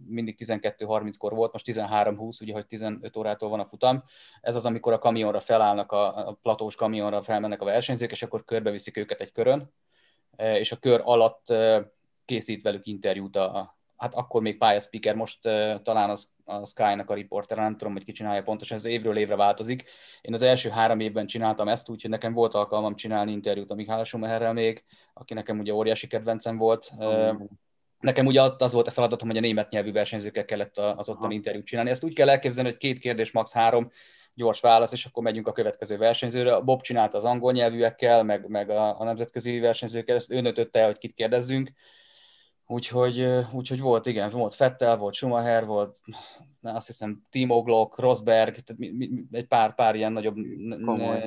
mindig tizenkettő harminckor volt, most tizenhárom húsz, ugye, hogy tizenöt órától van a futam. Ez az, amikor a kamionra felállnak, a, a platós kamionra felmennek a versenyzők, és akkor körbeviszik őket egy körön, és a kör alatt készít velük interjút a hát akkor még pályaspeaker, most uh, talán az, a Sky-nak a riporter, nem tudom, hogy ki csinálja pontosan, ez évről évre változik. Én az első három évben csináltam ezt, úgyhogy nekem volt alkalmam csinálni interjút a Michael Schumacherrel még, aki nekem ugye óriási kedvencem volt. Mm. Nekem ugye az volt a feladatom, hogy a német nyelvű versenyzőkkel kellett az ottani interjút csinálni. Ezt úgy kell elképzelni, hogy két kérdés, max. három, gyors válasz, és akkor megyünk a következő versenyzőre. A Bob csinálta az angol nyelvűekkel, meg, meg a, a nemzetközi versenyzőkkel, ezt ő döntötte el, hogy kit kérdezzünk. Úgyhogy, úgyhogy volt, igen, volt Vettel, volt Schumacher, volt azt hiszem Timo Glock, Rosberg, tehát mi, mi, egy pár, pár ilyen nagyobb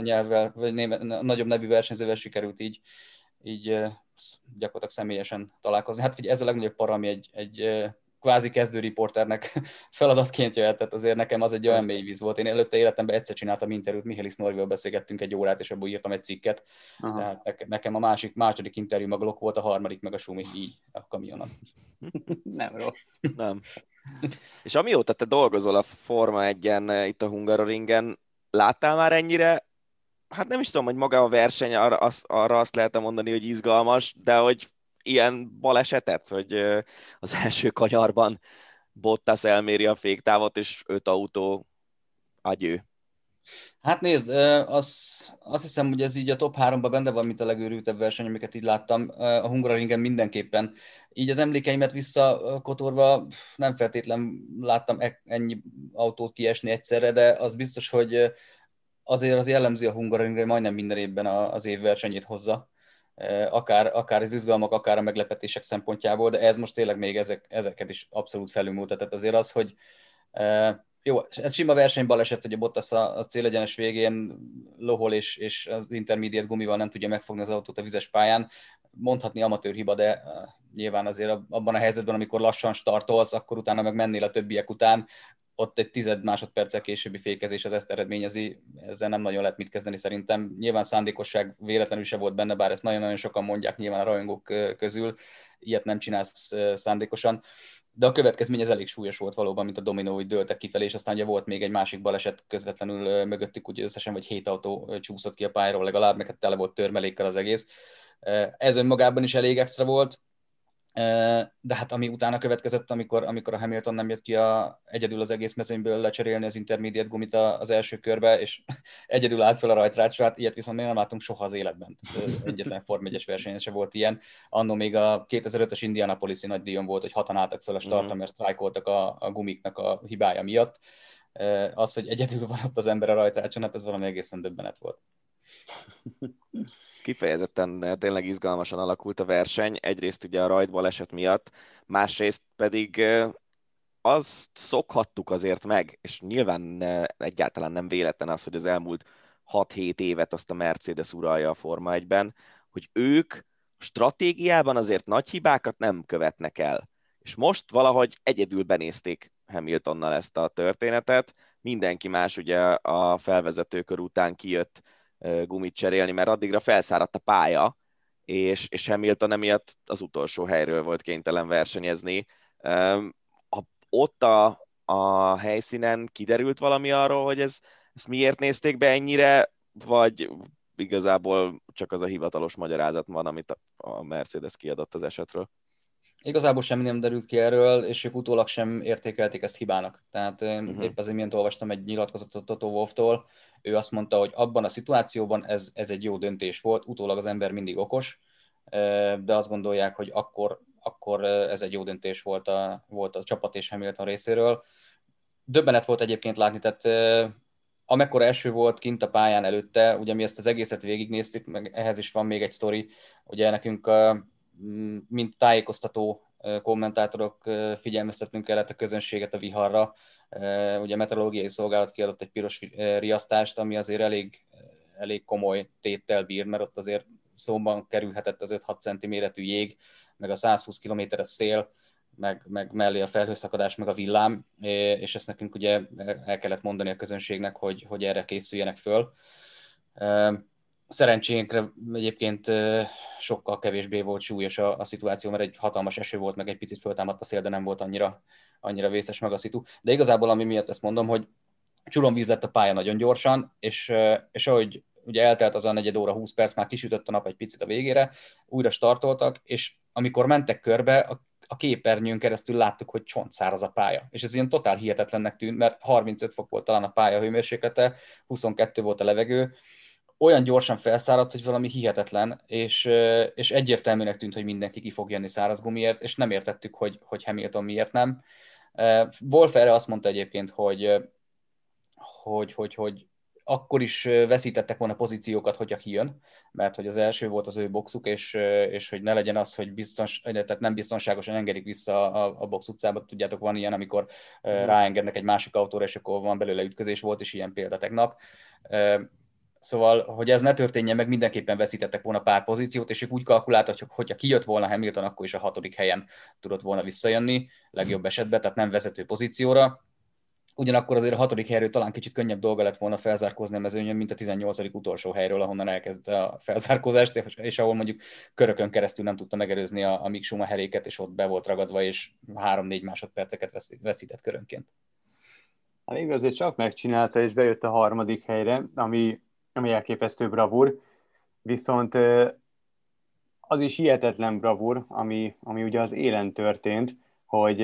nyelvvel, vagy német, nagyobb nevű versenyzővel sikerült így, így gyakorlatilag személyesen találkozni. Hát figyelj, ez a legnagyobb para, ami egy, egy kvázi kezdő riporternek feladatként jöhetett, azért nekem az egy olyan mély víz volt. Én előtte életemben egyszer csináltam interjút, Michaelis Norvival beszélgettünk egy órát, és abból írtam egy cikket. Aha. Tehát nekem a másik, második interjúm a Glock volt, a harmadik meg a Schumi, így a kamionon. Nem rossz. Nem. És amióta te dolgozol a Forma egyen, itt a Hungaroringen, láttál már ennyire? Hát nem is tudom, hogy maga a verseny, arra, az, arra azt lehet mondani, hogy izgalmas, de hogy ilyen balesetet, hogy az első kanyarban Bottas elméri a féktávot, és öt autó, agyő. Hát nézd, az, azt hiszem, hogy ez így a top háromban benne van, mint a legőrültebb verseny, amiket így láttam. A Hungaroringen mindenképpen. Így az emlékeimet visszakotorva nem feltétlen láttam ennyi autót kiesni egyszerre, de az biztos, hogy azért az jellemző a Hungaroringre, majdnem minden évben az év versenyét hozza, akár, akár az izgalmak, akár a meglepetések szempontjából, de ez most tényleg még ezek, ezeket is abszolút felülmúltatott. Azért az, hogy jó, ez sima versenybaleset, hogy a Bottas a, a célegyenes végén lohol, és, és az intermediate gumival nem tudja megfogni az autót a vizes pályán. Mondhatni amatőr hiba, de nyilván azért abban a helyzetben, amikor lassan startolsz, akkor utána meg mennél a többiek után, ott egy tized másodperccel későbbi fékezés az ezt eredményezi, ezzel nem nagyon lehet mit kezdeni szerintem. Nyilván szándékosság véletlenül se volt benne, bár ezt nagyon-nagyon sokan mondják nyilván a rajongók közül, ilyet nem csinálsz szándékosan. De a következmény az elég súlyos volt valóban, mint a dominó, hogy dőltek kifelé, és aztán ugye volt még egy másik baleset közvetlenül mögöttük, úgy összesen vagy hét autó csúszott ki a pályáról legalább, meg tele volt törmelékkel az egész. Ez önmagában is elég extra volt, de hát ami utána következett, amikor, amikor a Hamilton nem jött ki a, egyedül az egész mezőnyből lecserélni az intermediate gumit az első körbe, és egyedül állt fel a rajtrácsra, ilyet viszont még nem látunk soha az életben. Egyetlen Forma egyes versenyen se volt ilyen. Annó még a kétezer-ötös Indianapolis-i nagy díjon volt, hogy hatan álltak fel a startra, mert sztrájkoltak a, a gumiknak a hibája miatt. Az, hogy egyedül van ott az ember a rajtrácson, hát ez valami egészen döbbenet volt. Kifejezetten tényleg izgalmasan alakult a verseny, egyrészt ugye a rajtbaleset miatt, másrészt pedig azt szokhattuk azért meg, és nyilván egyáltalán nem véletlen az, hogy az elmúlt hat-hét évet azt a Mercedes uralja a Forma egyben, hogy ők stratégiában azért nagy hibákat nem követnek el. És most valahogy egyedül benézték Hamiltonnal ezt a történetet, mindenki más ugye a felvezetőkör után kijött gumit cserélni, mert addigra felszáradt a pálya, és, és Hamilton emiatt az utolsó helyről volt kénytelen versenyezni. A, ott a, a helyszínen kiderült valami arról, hogy ez, ezt miért nézték be ennyire, vagy igazából csak az a hivatalos magyarázat van, amit a Mercedes kiadott az esetről? Igazából semmi nem derült ki erről, és ők utólag sem értékelték ezt hibának. Tehát uh-huh. épp azért ilyent olvastam egy nyilatkozatot Toto Wolftól, ő azt mondta, hogy abban a szituációban ez, ez egy jó döntés volt, utólag az ember mindig okos, de azt gondolják, hogy akkor, akkor ez egy jó döntés volt a, volt a csapat és Hamilton részéről. Döbbenet volt egyébként látni, tehát amekkora eső volt kint a pályán előtte, ugye mi ezt az egészet végignéztük, meg ehhez is van még egy sztori, ugye nekünk a, mint tájékoztató kommentátorok figyelmeztetnünk kellett a közönséget a viharra. Ugye a meteorológiai szolgálat kiadott egy piros riasztást, ami azért elég, elég komoly téttel bír, mert ott azért szóban kerülhetett az öt-hat centi méretű jég, meg a száz húsz kilométeres szél, meg, meg mellé a felhőszakadás, meg a villám, és ezt nekünk ugye el kellett mondani a közönségnek, hogy, hogy erre készüljenek föl. Szerencsénkre egyébként sokkal kevésbé volt súlyos a, a szituáció, mert egy hatalmas eső volt, meg egy picit föltámadt a szél, de nem volt annyira, annyira vészes meg a szitu. De igazából ami miatt ezt mondom, hogy csuromvíz lett a pálya nagyon gyorsan, és, és ahogy ugye eltelt az a negyed óra, húsz perc, már kisütött a nap egy picit a végére, újra startoltak, és amikor mentek körbe, a, a képernyőn keresztül láttuk, hogy csontszáraz a pálya. És ez ilyen totál hihetetlennek tűnt, mert harmincöt fok volt talán a pálya hőmérséklete, huszonkettő volt a levegő, olyan gyorsan felszáradt, hogy valami hihetetlen, és, és egyértelműnek tűnt, hogy mindenki ki fog jönni száraz gumiért, és nem értettük, hogy, hogy Hamilton miért nem. Wolf erre azt mondta egyébként, hogy, hogy, hogy, hogy akkor is veszítettek volna pozíciókat, hogyha kijön, mert hogy az első volt az ő boxuk, és, és hogy ne legyen az, hogy biztons, tehát nem biztonságosan engedik vissza a, a box utcába. Tudjátok, van ilyen, amikor ráengednek egy másik autóra, és akkor van belőle ütközés, volt is ilyen példa tegnap. Szóval, hogy ez ne történjen meg, mindenképpen veszítettek volna pár pozíciót, és ők úgy kalkuláltak, hogy hogyha kijött volna Hamilton, akkor is a hatodik helyen tudott volna visszajönni, legjobb esetben, tehát nem vezető pozícióra. Ugyanakkor azért a hatodik helyről talán kicsit könnyebb dolga lett volna felzárkózni a mezőnyön, mint a tizennyolcadik utolsó helyről, ahonnan elkezd a felzárkózást, és ahol mondjuk körökön keresztül nem tudta megerőzni a, a Mick Schumacheréket, és ott be volt ragadva, és három-négy másodperceket veszített körönként. Hát még azért csak megcsinálta, és bejött a harmadik helyre, ami ami elképesztő bravúr, viszont az is hihetetlen bravúr, ami, ami ugye az élen történt, hogy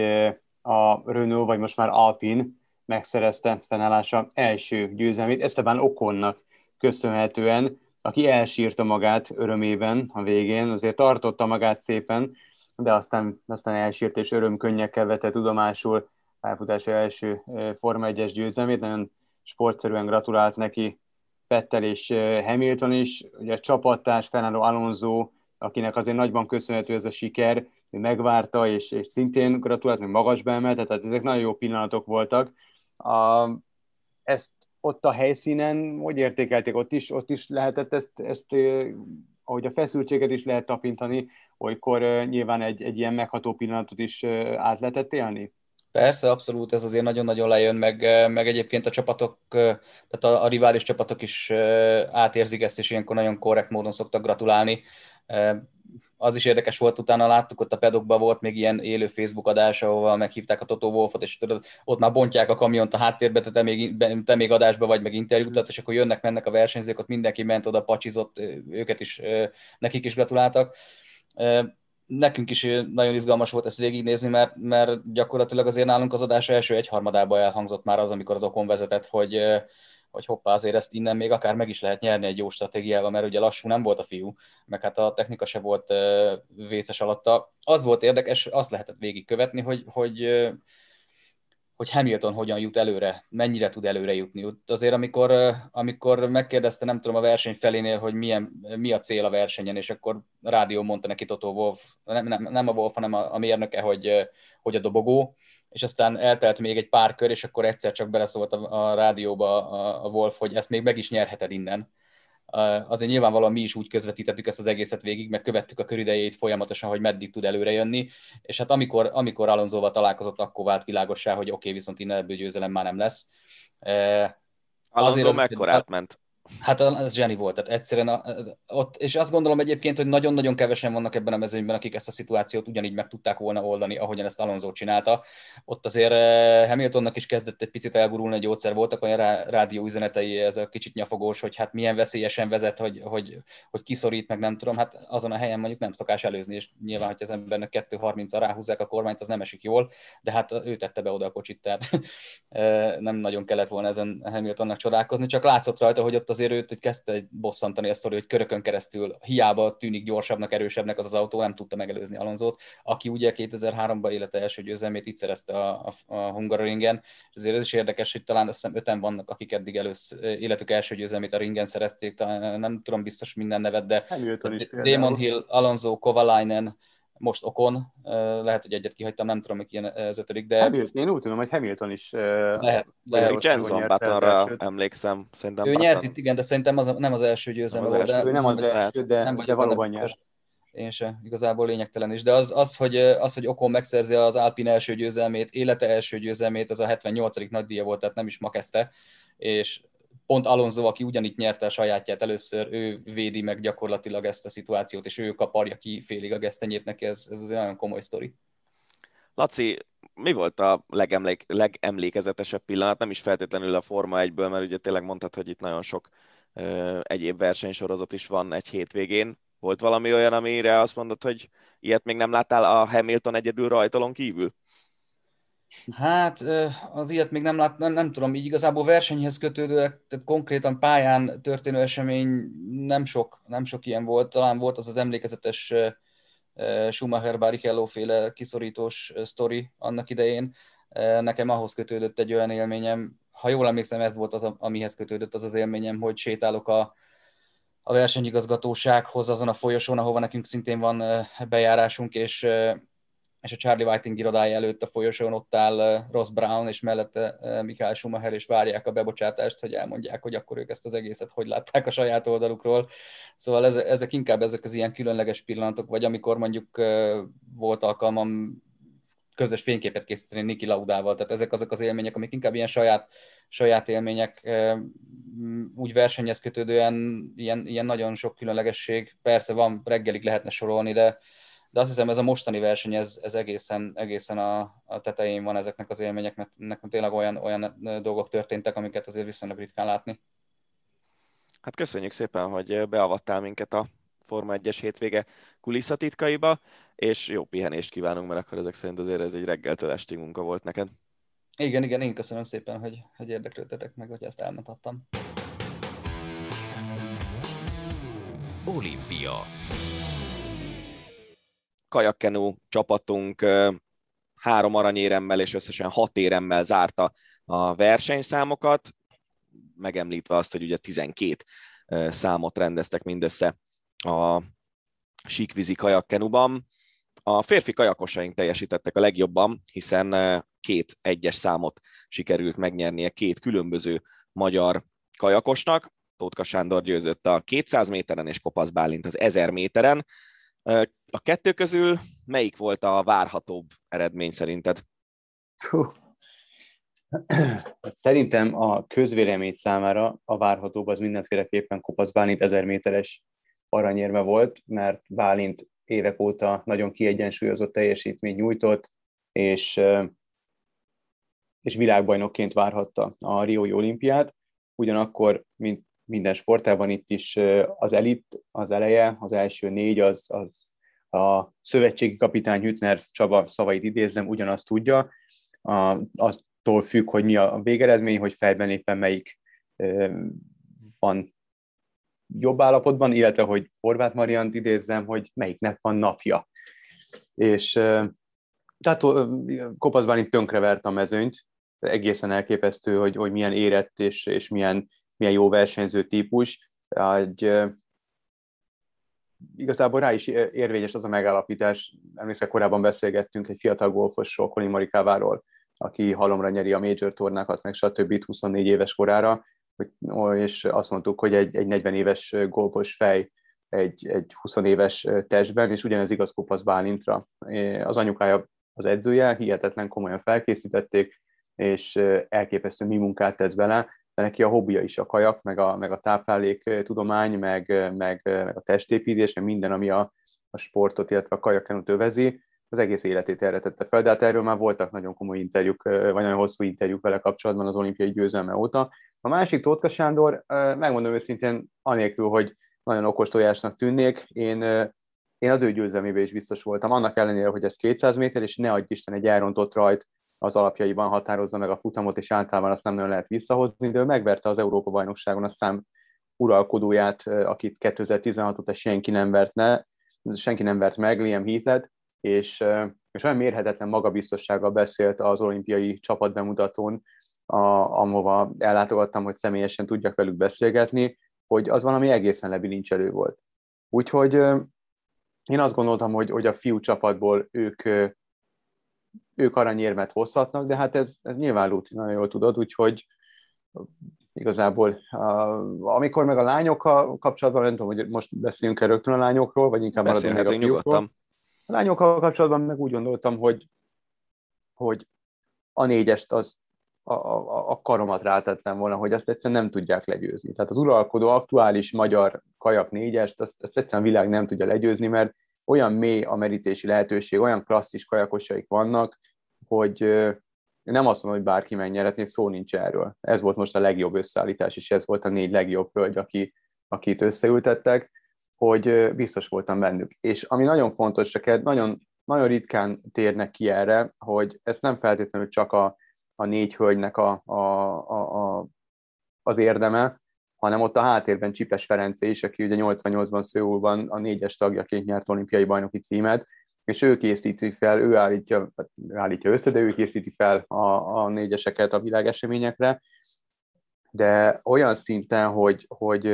a Renault, vagy most már Alpine megszerezte fennállása első győzelmét Esteban Oconnak köszönhetően, aki elsírta magát örömében a végén, azért tartotta magát szépen, de aztán, aztán elsírt és örömkönnyekkel vette tudomásul pályafutása első Forma egyes győzelmét, nagyon sportszerűen gratulált neki Vettel és Hamilton is, ugye a csapattárs Fernando Alonso, akinek azért nagyban köszönhető ez a siker, megvárta, és, és szintén gratulált, meg magasba emelte, tehát ezek nagyon jó pillanatok voltak. A, ezt ott a helyszínen, hogy értékelték, ott is, ott is lehetett ezt, ezt ahogy a feszültséget is lehet tapintani, olykor nyilván egy, egy ilyen megható pillanatot is át lehetett élni? Persze, abszolút, ez azért nagyon-nagyon lejön, meg, meg egyébként a csapatok, tehát a, a rivális csapatok is átérzik ezt, és ilyenkor nagyon korrekt módon szoktak gratulálni. Az is érdekes volt, utána láttuk, ott a pedokban volt még ilyen élő Facebook adás, ahol meghívták a Toto Wolfot, és tudod, ott már bontják a kamiont a háttérbe, te még, te még adásba vagy, meg interjútat, és akkor jönnek, mennek a versenyzők, ott mindenki ment oda, pacsizott, őket is, nekik is gratuláltak. Nekünk is nagyon izgalmas volt ezt végignézni, mert, mert gyakorlatilag azért nálunk az adás első egyharmadában elhangzott már az, amikor az Ocon vezetett, hogy, hogy hoppá, azért ezt innen még akár meg is lehet nyerni egy jó stratégiával, mert ugye lassú nem volt a fiú, meg hát a technika se volt vészes alatta. Az volt érdekes, azt lehetett végigkövetni, hogy, hogy, hogy Hamilton hogyan jut előre, mennyire tud előre jutni. Azért amikor, amikor megkérdezte, nem tudom, a verseny felénél, hogy milyen, mi a cél a versenyen, és akkor rádió mondta neki Toto Wolf, nem, nem, nem a Wolf, hanem a, a mérnöke, hogy, hogy a dobogó, és aztán eltelt még egy pár kör, és akkor egyszer csak beleszólt a, a rádióba a, a Wolf, hogy ezt még meg is nyerheted innen. Azért nyilvánvalóan mi is úgy közvetítettük ezt az egészet végig, meg követtük a köridejét folyamatosan, hogy meddig tud előre jönni, és hát amikor, amikor Alonsoval találkozott, akkor vált világossá, hogy oké, okay, viszont innen ebből győzelem már nem lesz. Alonso mekkor átment? Hát ez zseni volt, tehát egyszerűen a, ott, és azt gondolom egyébként, hogy nagyon-nagyon kevesen vannak ebben a mezőnyben, akik ezt a szituációt ugyanígy meg tudták volna oldani, ahogyan ezt Alonso csinálta. Ott azért Hamiltonnak is kezdett egy picit elgurulni a gyógyszer, voltak olyan rádió üzenetei, ez a kicsit nyafogós, hogy hát milyen veszélyesen vezet, hogy, hogy, hogy kiszorít, meg nem tudom, hát azon a helyen mondjuk nem szokás előzni, és nyilván, hogy az embernek kettő harminc-ra ráhúzzák a kormányt, az nem esik jól, de hát ő tette be oda a kocsit, tehát nem nagyon kellett volna ezen Hamiltonnak csodálkozni, csak látszott rajta, hogy ott azért őt, hogy kezdte bosszantani a sztori, hogy körökön keresztül hiába tűnik gyorsabbnak, erősebbnek az az autó, nem tudta megelőzni Alonsót, aki ugye kétezer-háromban élete első győzelmét itt szerezte a, a, a Hungaroringen, és azért ez is érdekes, hogy talán azt hiszem öten vannak, akik eddig először életük első győzelmét a ringen szerezték, talán, nem tudom biztos minden nevet, de Damon Hill, Alonso, Kovalainen, most Ocon, lehet, hogy egyet kihagytam, nem tudom, hogy ilyen az ötödik, de... Hamilton, én úgy tudom, hogy Hamilton is... Lehet. lehet Jenson Buttonra emlékszem, szerintem. Ő Button nyert itt, igen, de szerintem az, nem az első győzelme volt. Ő nem az első, de, nem de valóban nyert. Én se, igazából lényegtelen is. De az, az, hogy, az, hogy Ocon megszerzi az Alpine első győzelmét, élete első győzelmét, az a hetvennyolcadik nagydíja volt, tehát nem is ma kezdte, és... Pont Alonso, aki ugyanitt nyerte a sajátját először, ő védi meg gyakorlatilag ezt a szituációt, és ő kaparja ki félig a gesztenyét neki, ez, ez egy nagyon komoly sztori. Laci, mi volt a legemlék, legemlékezetesebb pillanat? Nem is feltétlenül a Forma egyből, mert ugye tényleg mondtad, hogy itt nagyon sok ö, egyéb versenysorozat is van egy hétvégén. Volt valami olyan, amire azt mondod, hogy ilyet még nem láttál a Hamilton egyedül rajtolon kívül? Hát az ilyet még nem láttam, nem, nem tudom, így igazából versenyhez kötődőek, tehát konkrétan pályán történő esemény nem sok, nem sok ilyen volt, talán volt az az emlékezetes Schumacher-Barrichello-féle kiszorítós sztori annak idején, nekem ahhoz kötődött egy olyan élményem, ha jól emlékszem, ez volt az, amihez kötődött az az élményem, hogy sétálok a a versenyigazgatósághoz azon a folyosón, ahova nekünk szintén van bejárásunk, és és a Charlie Whiting irodája előtt a folyosón ott áll Ross Brown, és mellette Michael Schumacher, és várják a bebocsátást, hogy elmondják, hogy akkor ők ezt az egészet hogy látták a saját oldalukról. Szóval ezek inkább ezek az ilyen különleges pillanatok, vagy amikor mondjuk volt alkalmam közös fényképet készíteni Niki Laudával, tehát ezek azok az élmények, amik inkább ilyen saját, saját élmények, úgy versenyhez kötődően ilyen, ilyen nagyon sok különlegesség. Persze van, reggelig lehetne sorolni, de De azt hiszem, ez a mostani verseny, ez, ez egészen, egészen a, a tetején van ezeknek az élményeknek, mert tényleg olyan, olyan dolgok történtek, amiket azért viszonylag ritkán látni. Hát köszönjük szépen, hogy beavattál minket a Forma egyes hétvége kulisszatitkaiba, és jó pihenést kívánunk, mert akkor ezek szerint azért ez egy reggeltől estig munka volt neked. Igen, igen, én köszönöm szépen, hogy, hogy érdeklődtetek meg, hogy ezt elmondhattam. Olimpia. Kajakkenú csapatunk három aranyéremmel és összesen hat éremmel zárta a versenyszámokat. megemlítve azt, hogy ugye tizenkét számot rendeztek mindössze a síkvízi kajakkenuban. A férfi kajakosaink teljesítettek a legjobban, hiszen két egyes számot sikerült megnyernie két különböző magyar kajakosnak. Tóth Sándor győzött a kétszáz méteren, és Kopasz Bálint az ezer méteren. A kettő közül melyik volt a várhatóbb eredmény szerinted? Hú. Szerintem a közvélemény számára a várhatóbb az mindenféleképpen Kopasz Bálint ezer méteres aranyérme volt, mert Bálint évek óta nagyon kiegyensúlyozott teljesítményt nyújtott, és, és világbajnokként várhatta a riói olimpiát. Ugyanakkor, mint minden sportában itt is az elit, az eleje, az első négy, az, az a szövetségi kapitány Hütner Csaba szavait idézem, ugyanazt tudja. A, attól függ, hogy mi a végeredmény, hogy fejben éppen melyik van jobb állapotban, illetve, hogy Horváth Mariant idézzem, hogy melyiknek van napja. És tehát Kopasz Bálint tönkrevert a mezőnyt, egészen elképesztő, hogy, hogy milyen érett és, és milyen, milyen jó versenyző típus. Egy, igazából rá is érvényes az a megállapítás, emlékszem, korábban beszélgettünk egy fiatal golfosról, Colin Morikaváról, aki halomra nyeri a major tornákat, meg stb. huszonnégy éves korára, és azt mondtuk, hogy egy, egy negyven éves golfos fej egy, egy húsz éves testben, és ugyanez igaz Kopasz Bálintra. Az anyukája az edzője, hihetetlen komolyan felkészítették, és elképesztő mi munkát tesz bele, de neki a hobbija is a kajak, meg a, meg a tápláléktudomány, meg, meg, meg a testépítés, meg minden, ami a, a sportot, illetve a kajakkenut övezi, az egész életét erre tette fel, de hát erről már voltak nagyon komoly interjúk, vagy nagyon hosszú interjúk vele kapcsolatban az olimpiai győzelme óta. A másik Tóth Sándor, megmondom őszintén, anélkül, hogy nagyon okos tojásnak tűnnék, én, én az ő győzelmében is biztos voltam, annak ellenére, hogy ez kétszáz méter, és ne adj Isten egy elrontott rajt, az alapjaiban határozza meg a futamot, és általában azt nem nagyon lehet visszahozni, de ő megverte az Európa-bajnokságon a szám uralkodóját, akit kétezer-tizenhat óta senki nem vert, ne, senki nem vert meg, Liam Heath-et, és, és olyan mérhetetlen magabiztossággal beszélt az olimpiai csapatbemutatón, a, amova ellátogattam, hogy személyesen tudjak velük beszélgetni, hogy az valami egészen lebilincselő volt. Úgyhogy én azt gondoltam, hogy, hogy a fiú csapatból ők ők aranyérmet hozhatnak, de hát ez, ez nyilván nagyon jól tudod, úgyhogy igazából amikor meg a lányokkal kapcsolatban, nem tudom, hogy most beszéljünk el rögtön a lányokról, vagy inkább maradunk meg a fiúkról. A lányokkal kapcsolatban meg úgy gondoltam, hogy, hogy a négyest az a, a, a karomat rátettem volna, hogy azt egyszerűen nem tudják legyőzni. Tehát az uralkodó aktuális magyar kajak négyest, azt, azt egyszerűen világ nem tudja legyőzni, mert olyan mély a merítési lehetőség, olyan klasszis kajakosaik vannak, hogy nem azt mondom, hogy bárki megnyerhetné, szó nincs erről. Ez volt most a legjobb összeállítás, és ez volt a négy legjobb hölgy, aki, akit összeültettek, hogy biztos voltam bennük. És ami nagyon fontos, csak nagyon, nagyon ritkán térnek ki erre, hogy ezt nem feltétlenül csak a, a négy hölgynek a, a, a, a, az érdeme, hanem ott a háttérben Csipes Ferenc is, aki ugye nyolcvannyolcban Szöulban a négyes tagjaként nyert olimpiai bajnoki címet, és ő készíti fel, ő állítja, állítja össze, de ő készíti fel a, a négyeseket a világeseményekre, de olyan szinten, hogy, hogy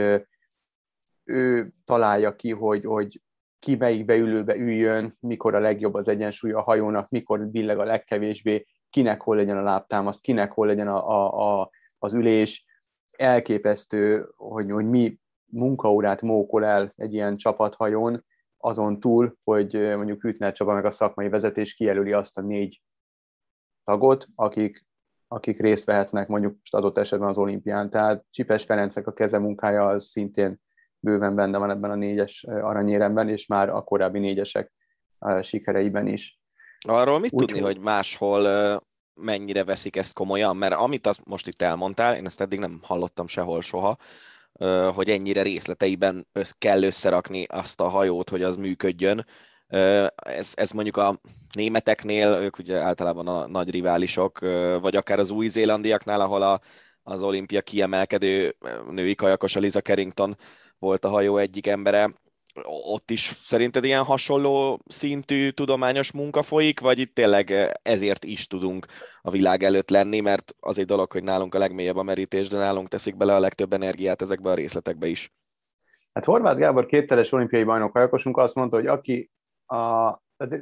ő találja ki, hogy, hogy ki melyik beülőbe üljön, mikor a legjobb az egyensúly a hajónak, mikor billeg a legkevésbé, kinek hol legyen a lábtámasz, kinek hol legyen a, a, a, az ülés. Elképesztő, hogy, hogy mi munkaórát mókol el egy ilyen csapathajón, azon túl, hogy mondjuk Hütner Csaba meg a szakmai vezetés kijelöli azt a négy tagot, akik, akik részt vehetnek mondjuk most adott esetben az olimpián. Tehát Csipes Ferencnek a kezemunkája az szintén bőven benne van ebben a négyes aranyéremben, és már a korábbi négyesek sikereiben is. Arról mit Úgy, tudni, hogy máshol mennyire veszik ezt komolyan? Mert amit azt most itt elmondtál, én ezt eddig nem hallottam sehol soha, hogy ennyire részleteiben kell összerakni azt a hajót, hogy az működjön. Ez, ez mondjuk a németeknél, ők ugye általában a nagy riválisok, vagy akár az új-zélandiaknál, ahol a, az olimpia kiemelkedő női kajakos, a Lisa Carrington volt a hajó egyik embere, ott is szerinted ilyen hasonló szintű tudományos munka folyik, vagy itt tényleg ezért is tudunk a világ előtt lenni, mert az egy dolog, hogy nálunk a legmélyebb a merítés, de nálunk teszik bele a legtöbb energiát ezekbe a részletekbe is. Hát Horváth Gábor kétszeres olimpiai bajnok hajósunk azt mondta, hogy aki a,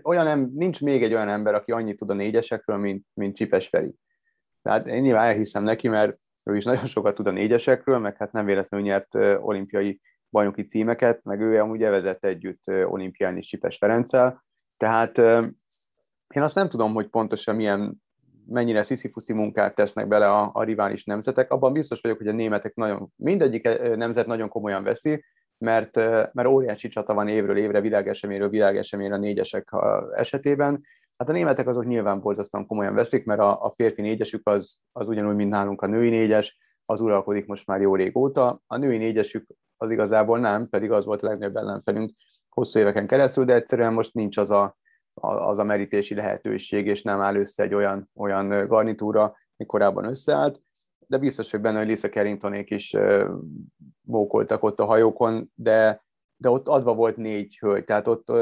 olyan nem, nincs még egy olyan ember, aki annyit tud a négyesekről, mint, mint Csipes Feri. Tehát én nyilván elhiszem neki, mert ő is nagyon sokat tud a négyesekről, meg hát nem véletlenül nyert olimpiai bajnoki címeket, meg ő amúgy elvezett együtt olimpián is Csipes Ferenccel. Tehát én azt nem tudom, hogy pontosan milyen, mennyire sziszifuszi munkát tesznek bele a, a rivális nemzetek. Abban biztos vagyok, hogy a németek nagyon, mindegyik nemzet nagyon komolyan veszi, mert, mert óriási csata van évről évre, világeseményről világeseményre a négyesek esetében. Hát a németek azok nyilván borzasztóan komolyan veszik, mert a, a férfi négyesük az, az ugyanúgy, mint nálunk a női négyes, az uralkodik most már jó régóta. A női négyesük az igazából nem, pedig az volt a legnagyobb ellenfelünk hosszú éveken keresztül, de egyszerűen most nincs az a, az a merítési lehetőség, és nem áll össze egy olyan, olyan garnitúra, mi korábban összeállt. De biztos, hogy benne, hogy Lisa Carringtonék is bókoltak ott a hajókon, de, de ott adva volt négy hölgy, tehát ott,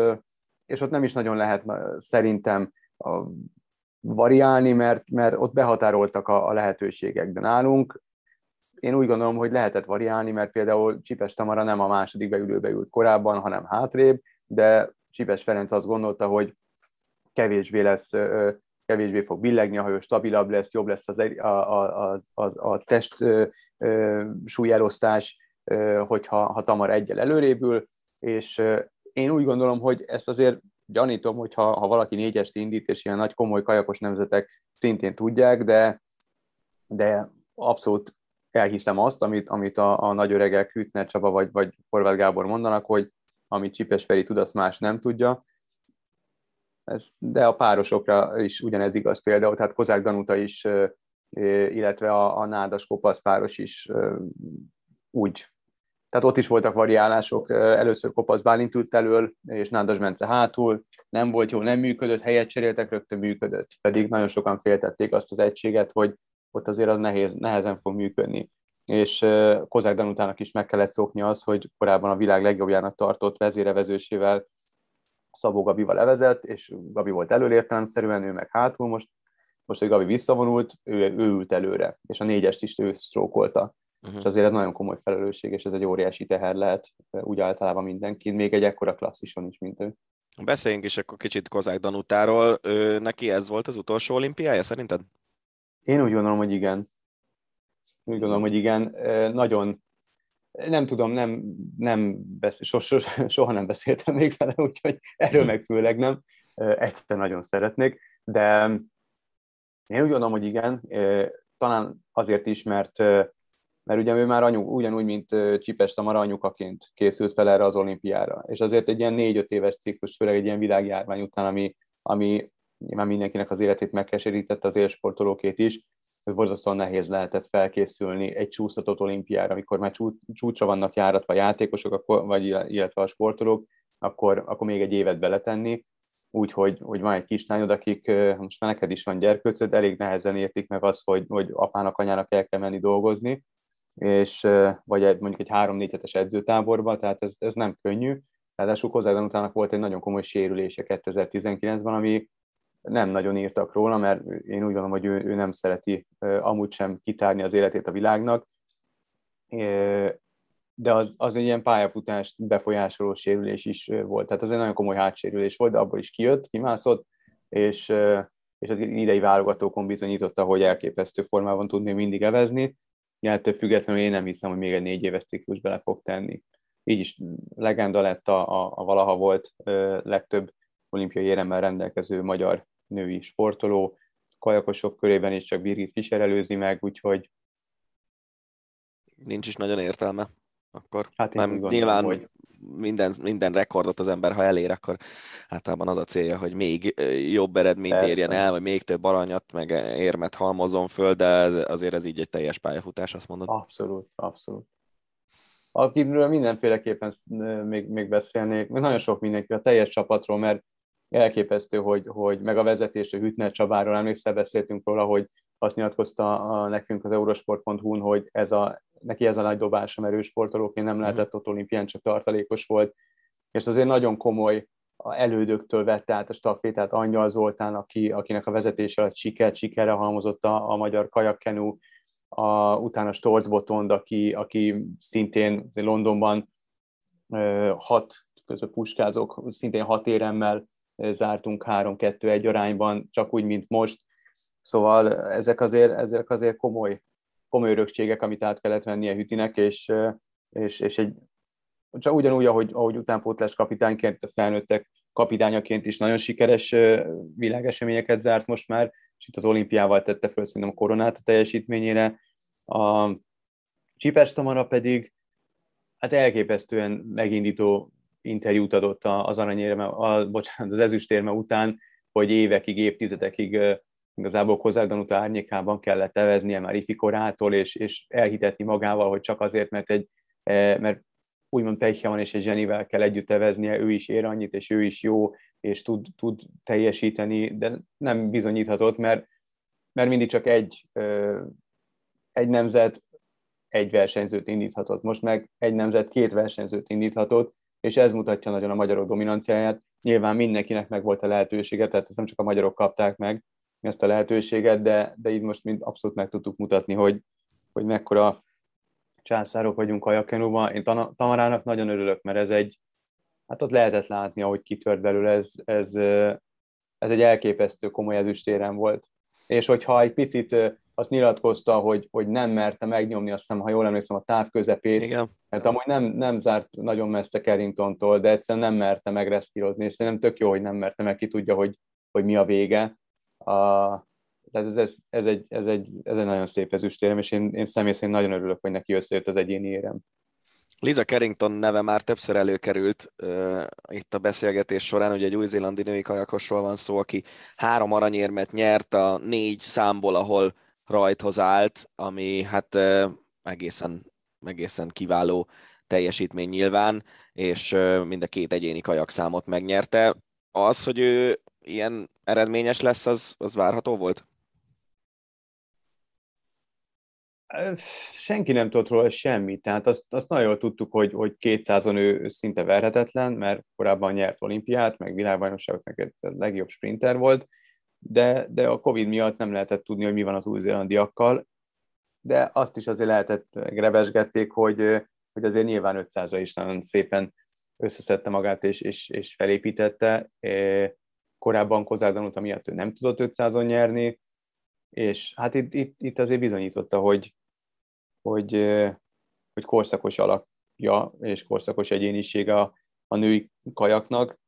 és ott nem is nagyon lehet szerintem variálni, mert, mert ott behatároltak a, a lehetőségek, de nálunk én úgy gondolom, hogy lehetett variálni, mert például Csipes Tamara nem a második beülőbe ült korábban, hanem hátrébb, de Csipes Ferenc azt gondolta, hogy kevésbé lesz, kevésbé fog billegni a hajó, stabilabb lesz, jobb lesz az, a, a, a, a, a test súlyelosztás, hogyha ha Tamara egyel előrébül, és én úgy gondolom, hogy ezt azért gyanítom, hogy ha, ha valaki négyest indít, és ilyen nagy komoly kajakos nemzetek szintén tudják, de, de abszolút elhiszem azt, amit, amit a, a nagy öregek Hütner Csaba vagy, vagy Horváth Gábor mondanak, hogy amit Csipes Feri tud, azt más nem tudja. Ez, de a párosokra is ugyanez igaz például, tehát Kozák Danuta is, illetve a, a nádas kopasz páros is úgy. Tehát ott is voltak variálások, először Kopasz Bálint ült elől, és Nádas Bence hátul, nem volt jó, nem működött, helyet cseréltek, rögtön működött. Pedig nagyon sokan féltették azt az egységet, hogy ott azért az nehéz, nehezen fog működni. És Kozák Danutának is meg kellett szokni az, hogy korábban a világ legjobbjának tartott vezérevezősével Szabó Gabival levezett, és Gabi volt elől értelemszerűen, ő meg hátul most, most hogy Gabi visszavonult, ő, ő ült előre, és a négyest is ő sztrókolta. Uh-huh. És azért ez nagyon komoly felelősség, és ez egy óriási teher lehet úgy általában mindenkin, még egy ekkora klasszison is, mint ő. Beszéljünk is akkor kicsit Kozák Danutáról. Ő, neki ez volt az utolsó olimpiája, szerinted? Én úgy gondolom, hogy igen. Úgy gondolom, hogy igen. Nagyon, nem tudom, nem, nem beszél, so, so, soha nem beszéltem még vele, úgyhogy erről meg főleg nem. Egyszer nagyon szeretnék, de én úgy gondolom, hogy igen. Talán azért is, mert mert ugye ő már anyu, ugyanúgy, mint Csipes Tamara anyukaként készült fel erre az olimpiára. És azért egy ilyen négy-öt éves ciklus, főleg egy ilyen világjárvány után, ami, ami már mindenkinek az életét megkeserítette, az élsportolókét is, ez borzasztóan nehéz lehetett felkészülni egy csúsztatott olimpiára, amikor már csúcsra vannak járatva játékosok, vagy illetve a sportolók, akkor, akkor még egy évet beletenni, úgyhogy hogy van egy kislányod, akik most már neked is van gyerkőcöd, elég nehezen értik meg azt, hogy, hogy apának, anyának el kell menni dolgozni, és vagy egy, mondjuk egy három-négy hetes edzőtáborban, tehát ez, ez nem könnyű. Ráadásul Kozák Danutának volt egy nagyon komoly sérülése kétezer-tizenkilencben, ami nem nagyon írtak róla, mert én úgy gondolom, hogy ő, ő nem szereti amúgy sem kitárni az életét a világnak, de az, az egy ilyen pályafutást befolyásoló sérülés is volt, tehát az egy nagyon komoly hátsérülés volt, de abból is kijött, kimászott, és, és az idei válogatókon bizonyította, hogy elképesztő formában tud még mindig evezni. Ettől függetlenül én nem hiszem, hogy még egy négy éves ciklus bele fog tenni. Így is legenda lett a, a, a valaha volt ö, legtöbb olimpiai éremmel rendelkező magyar női sportoló, kajakosok körében is csak Birgit Fischer előzi meg, úgyhogy... Nincs is nagyon értelme akkor. Hát nem gondolom, nyilván hogy... minden, minden rekordot az ember, ha elér, akkor általában az a célja, hogy még jobb eredményt Persze. érjen el, vagy még több aranyat, meg érmet halmozzon föl, de azért ez így egy teljes pályafutás, azt mondod. Abszolút, abszolút. Akiről mindenféleképpen még, még beszélnék, nagyon sok mindenki, a teljes csapatról, mert elképesztő, hogy, hogy meg a vezetésről, Hütner Csabáról, emlékszel, beszéltünk róla, hogy azt nyilatkozta nekünk az eurosport pont hu-n, hogy ez a, neki ez a nagy dobása, mert ő sportolóként nem lehetett ott olimpián, csak tartalékos volt, és azért nagyon komoly elődöktől vette át a stafétát Angyal Zoltán, aki, akinek a vezetése alatt siker, sikerre halmozott a, a magyar kajakkenu, a, utána Storz Botond, aki, aki szintén Londonban ö, hat közben puskázók, szintén hat éremmel zártunk három kettő egy arányban, csak úgy, mint most. Szóval ezek azért, ezek azért komoly, komoly örökségek, amit át kellett vennie Hütinek, és, és, és egy, csak ugyanúgy, ahogy, ahogy utánpótlás kapitányként, a felnőttek kapitányaként is nagyon sikeres világeseményeket zárt most már, és itt az olimpiával tette föl szerintem a koronát a teljesítményére. A Csipes Tamara pedig hát elképesztően megindító interjút adott az aranyérme, a, bocsánat, az ezüstérme után, hogy évekig, évtizedekig igazából Kozák Danuta árnyékában kellett eveznie már ifikorától, és, és elhitetni magával, hogy csak azért, mert, egy, mert úgymond pekje van, és egy zsenivel kell együtt eveznie, ő is ér annyit, és ő is jó, és tud, tud teljesíteni, de nem bizonyíthatott, mert, mert mindig csak egy, egy nemzet egy versenyzőt indíthatott. Most meg egy nemzet két versenyzőt indíthatott, és ez mutatja nagyon a magyarok dominanciáját. Nyilván mindenkinek meg volt a lehetősége, tehát ezt nem csak a magyarok kapták meg, ezt a lehetőséget, de, de így most mind abszolút meg tudtuk mutatni, hogy, hogy mekkora császárok vagyunk a kajakkenúban. Én Tamarának nagyon örülök, mert ez egy, hát ott lehetett látni, ahogy kitört belőle, ez, ez, ez egy elképesztő komoly ezüstérem volt. És hogyha egy picit azt nyilatkozta, hogy, hogy nem merte megnyomni, azt hiszem, ha jól emlékszem, a táv közepét, igen, mert amúgy nem, nem zárt nagyon messze Carringtontól, de egyszerűen nem merte megreszkírozni, és szerintem tök jó, hogy nem merte meg, ki tudja, hogy, hogy mi a vége. A, tehát ez, ez, ez, egy, ez, egy, ez egy nagyon szép ezüstérem, és én, én személy szerint nagyon örülök, hogy neki összejött az egyéni érem. Lisa Carrington neve már többször előkerült uh, itt a beszélgetés során, ugye egy új-zélandi női kajakosról van szó, aki három aranyérmet nyert a négy számból, ahol rajthoz állt, ami hát uh, egészen, egészen kiváló teljesítmény nyilván, és uh, mind a két egyéni kajakszámot megnyerte. Az, hogy ő ilyen eredményes lesz, az, az várható volt? Senki nem tudott róla semmit, tehát azt, azt nagyon jól tudtuk, hogy, hogy kétszázon ő szinte verhetetlen, mert korábban nyert olimpiát, meg világbajnokságoknak a legjobb sprinter volt, de, de a Covid miatt nem lehetett tudni, hogy mi van az új-zélandiakkal, de azt is azért lehetett, grebesgették, hogy, hogy azért nyilván ötszázra is nagyon szépen összeszedte magát és, és, és felépítette. Korábban Kozák Danuta miatt ő nem tudott ötszázon nyerni, és hát itt, itt, itt azért bizonyította, hogy, hogy, hogy korszakos alakja és korszakos egyénisége a, a női kajaknak,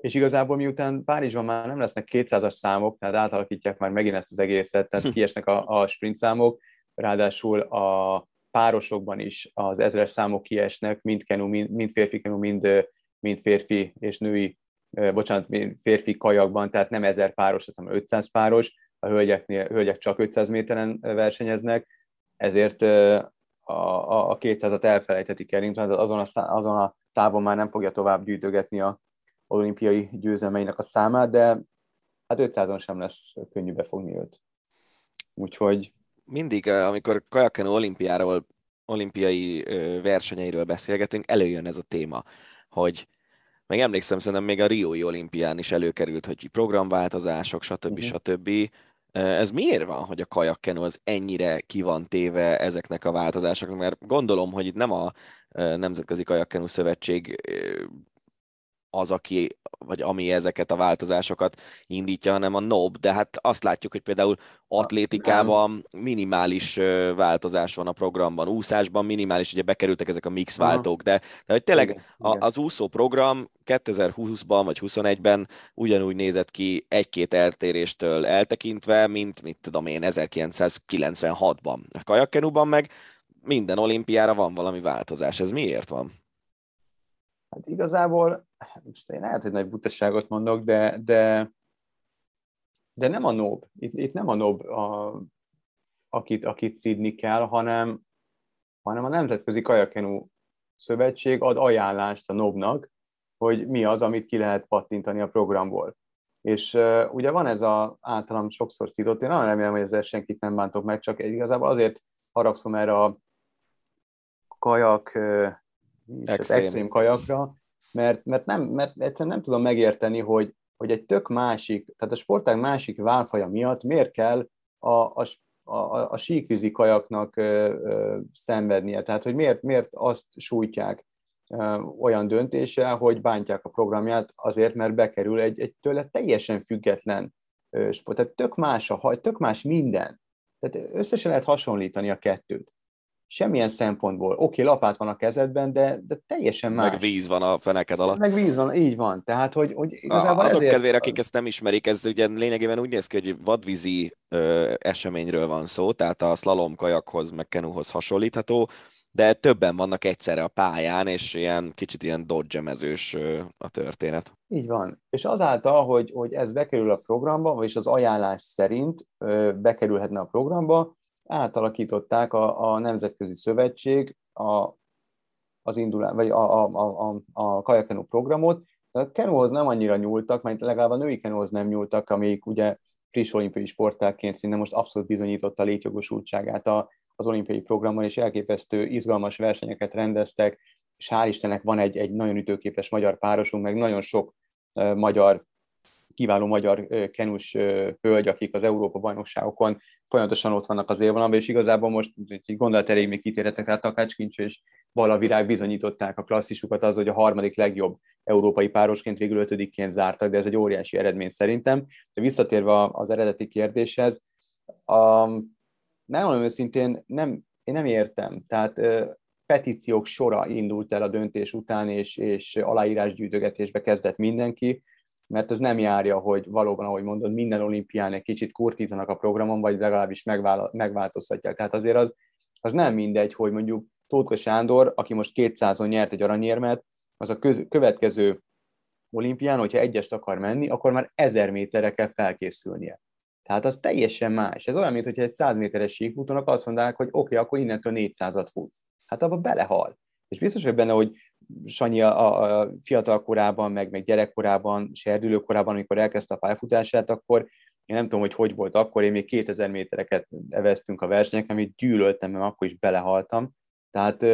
és igazából miután Párizsban már nem lesznek kétszázas számok, tehát átalakítják már megint ezt az egészet, tehát kiesnek a, a sprint számok, ráadásul a párosokban is az ezres számok kiesnek, mind, kenu, mind, mind férfi kenu, mind, mind férfi és női, bocsánat, férfi kajakban, tehát nem ezer páros, hanem ötszáz páros, a hölgyeknél, hölgyek csak ötszáz méteren versenyeznek, ezért a, a kétszázat elfelejthetik el, azon a, azon a távon már nem fogja tovább gyűjtögetni a olimpiai győzelmeinek a számát, de hát ötszázon sem lesz könnyű befogni őt. Úgyhogy... Mindig, amikor kajakkenu olimpiáról, olimpiai versenyeiről beszélgetünk, előjön ez a téma, hogy meg emlékszem, szerintem még a riói olimpián is előkerült, hogy programváltozások, stb. Uh-huh. stb. Ez miért van, hogy a kajakkenu az ennyire ki van téve ezeknek a változásoknak? Mert gondolom, hogy itt nem a Nemzetközi Kajakkenu Szövetség az, aki, vagy ami ezeket a változásokat indítja, hanem a en o bé, de hát azt látjuk, hogy például atlétikában minimális változás van a programban, úszásban minimális, ugye bekerültek ezek a mix váltók, de, de hogy tényleg igen, a, igen. az úszó program kétezerhúszban vagy huszonegyben ugyanúgy nézett ki egy-két eltéréstől eltekintve, mint mit tudom én ezerkilencszázkilencvenhatban. A kajakkenúban meg minden olimpiára van valami változás. Ez miért van? Hát igazából, most én lehet, hogy nagy butaságot mondok, de, de, de nem a en o bé, itt, itt nem a en o bé, a, akit, akit szidni kell, hanem, hanem a Nemzetközi Kajakkenu Szövetség ad ajánlást a en o bé-nak, hogy mi az, amit ki lehet pattintani a programból. És uh, ugye van ez a általam sokszor szidott, én nagyon remélem, hogy ezzel senkit nem bántok meg, csak igazából azért haragszom erre a kajak... Uh, extrém kajakra, mert, mert, nem, mert egyszerűen nem tudom megérteni, hogy, hogy egy tök másik, tehát a sportág másik válfaja miatt miért kell a, a, a, a síkvízi kajaknak ö, ö, szenvednie, tehát hogy miért, miért azt sújtják ö, olyan döntéssel, hogy bántják a programját azért, mert bekerül egy, egy tőle teljesen független ö, sport, tehát tök más, a, tök más minden. Tehát összesen lehet hasonlítani a kettőt. Semmilyen szempontból. Oké, okay, lapát van a kezedben, de, de teljesen más. Meg víz van a feneked alatt. Meg víz van, így van. Tehát, hogy, hogy igazából azok ezért... kedvére, akik ezt nem ismerik, ez ugye lényegében úgy néz ki, hogy vadvízi ö, eseményről van szó, tehát a szlalom kajakhoz, meg kenúhoz hasonlítható, de többen vannak egyszerre a pályán, és ilyen kicsit ilyen dodge-mezős a történet. Így van. És azáltal, hogy, hogy ez bekerül a programba, vagyis az ajánlás szerint ö, bekerülhetne a programba, átalakították a, a Nemzetközi Szövetség a, az indulás, vagy a, a, a, a kajakkenú programot. A kenúhoz nem annyira nyúltak, mert legalább a női kenúhoz nem nyúltak, amelyik ugye friss olimpiai sportágként szinte most abszolút bizonyította a létjogosultságát a, az olimpiai programban, és elképesztő izgalmas versenyeket rendeztek, és hál' Istennek van egy, egy nagyon ütőképes magyar párosunk, meg nagyon sok uh, magyar kiváló magyar kenus hölgy, akik az Európa-bajnokságokon folyamatosan ott vannak az élvonalban, és igazából most gondolat erejéig még kitérhetek, tehát Takács Kincs és Balla Virág bizonyították a klasszisukat az, hogy a harmadik legjobb európai párosként végül ötödikként zártak, de ez egy óriási eredmény szerintem. De visszatérve az eredeti kérdéshez, nagyon őszintén nem, én nem értem, tehát petíciók sora indult el a döntés után, és, és aláírásgyűjtögetésbe kezdett mindenki, mert ez nem járja, hogy valóban, ahogy mondod, minden olimpián egy kicsit kurtítanak a programon, vagy legalábbis megvála- megváltoztatják. Tehát azért az, az nem mindegy, hogy mondjuk Tóth Sándor, aki most kétszázon nyert egy aranyérmet, az a köz- következő olimpián, hogyha egyest akar menni, akkor már ezer méterre kell felkészülnie. Tehát az teljesen más. Ez olyan, mint hogyha egy száz méteres síkfutónak azt mondják, hogy oké, okay, akkor innentől négyszázat futsz. Hát abba belehal. És biztos vagy benne, hogy Sanyi a, a fiatal korában, meg, meg gyerekkorában, serdülő korában, amikor elkezdte a pályafutását, akkor én nem tudom, hogy hogy volt akkor, én még kétezer métereket eveztünk a versenyeken, amit gyűlöltem, mert akkor is belehaltam. Tehát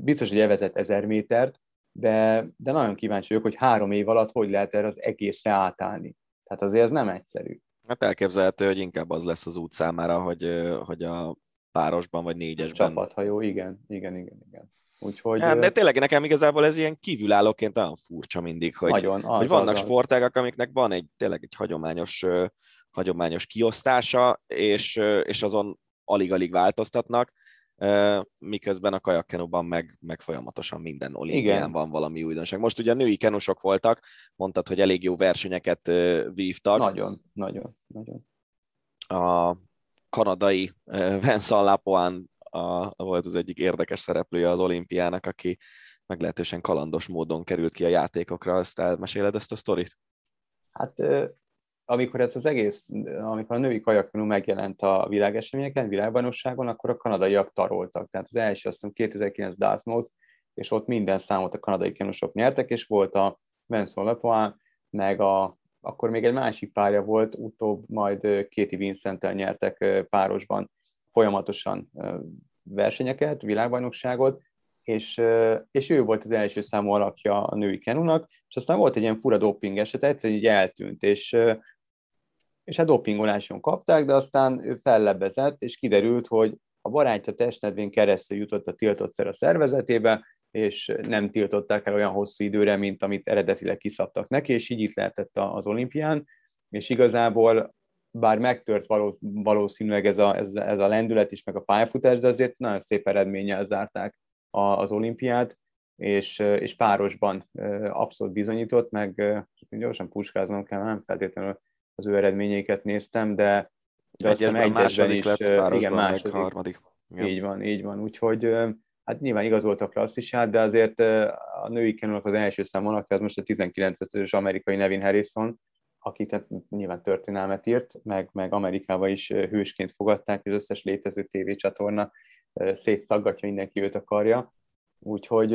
biztos, hogy evezett ezer métert, de, de nagyon kíváncsi vagyok, hogy három év alatt hogy lehet erre az egészre átállni. Tehát azért ez nem egyszerű. Hát elképzelhető, hogy inkább az lesz az út számára, hogy, hogy a párosban vagy négyesben. Csapathajó, igen, igen, igen, igen. Úgyhogy... Hát, de tényleg nekem igazából ez ilyen kívülállóként olyan furcsa mindig, hogy, nagyon, az, hogy vannak az, az. sportágak, amiknek van egy tényleg egy hagyományos, uh, hagyományos kiosztása, és, uh, és azon alig-alig változtatnak, uh, miközben a kajakkenúban meg, meg folyamatosan minden olimpián igen. Van valami újdonság. Most ugye női kenusok voltak, mondtad, hogy elég jó versenyeket uh, vívtak. Nagyon, nagyon, nagyon. A kanadai uh, Vincent Lapointe A, volt az egyik érdekes szereplője az olimpiának, aki meglehetősen kalandos módon került ki a játékokra. Azt elmeséled ezt a sztorit? Hát amikor ez az egész, amikor a női kajakkenú megjelent a világeseményeken, világbajnokságon, akkor a kanadaiak taroltak. Tehát az első, azt hiszem, kétezer-kilenc Dartmouth, és ott minden számot a kanadai kenusok nyertek, és volt a Vincent Lapointe, meg a, akkor még egy másik párja volt, utóbb majd Katie Vincenttel nyertek párosban folyamatosan versenyeket, világbajnokságot, és, és ő volt az első számú alakja a női kenúnak, és aztán volt egy ilyen fura doping eset, egyszerűen így eltűnt, és, és a dopingoláson kapták, de aztán ő fellebezett, és kiderült, hogy a barátja testnedvén keresztül jutott a tiltott szer a szervezetébe, és nem tiltották el olyan hosszú időre, mint amit eredetileg kiszabtak neki, és így itt lehetett az olimpián, és igazából bár megtört való, valószínűleg ez a, ez, ez a lendület is, meg a pályafutás, de azért nagyon szép eredménnyel zárták a, az olimpiát, és, és párosban abszolút bizonyított, meg gyorsan puskáznom kell, nem feltétlenül az ő eredményeiket néztem, de, de azt hiszem egyesben is, igen, második, harmadik. Igen. Így van, így van, úgyhogy hát nyilván igazolt a klasszisát, de azért a női kenúnak az első számon, aki az most a tizenkilences amerikai Nevin Harrison, akit nyilván történelmet írt, meg, meg Amerikába is hősként fogadták, és az összes létező tévécsatorna szétszaggatja, mindenki őt akarja. Úgyhogy,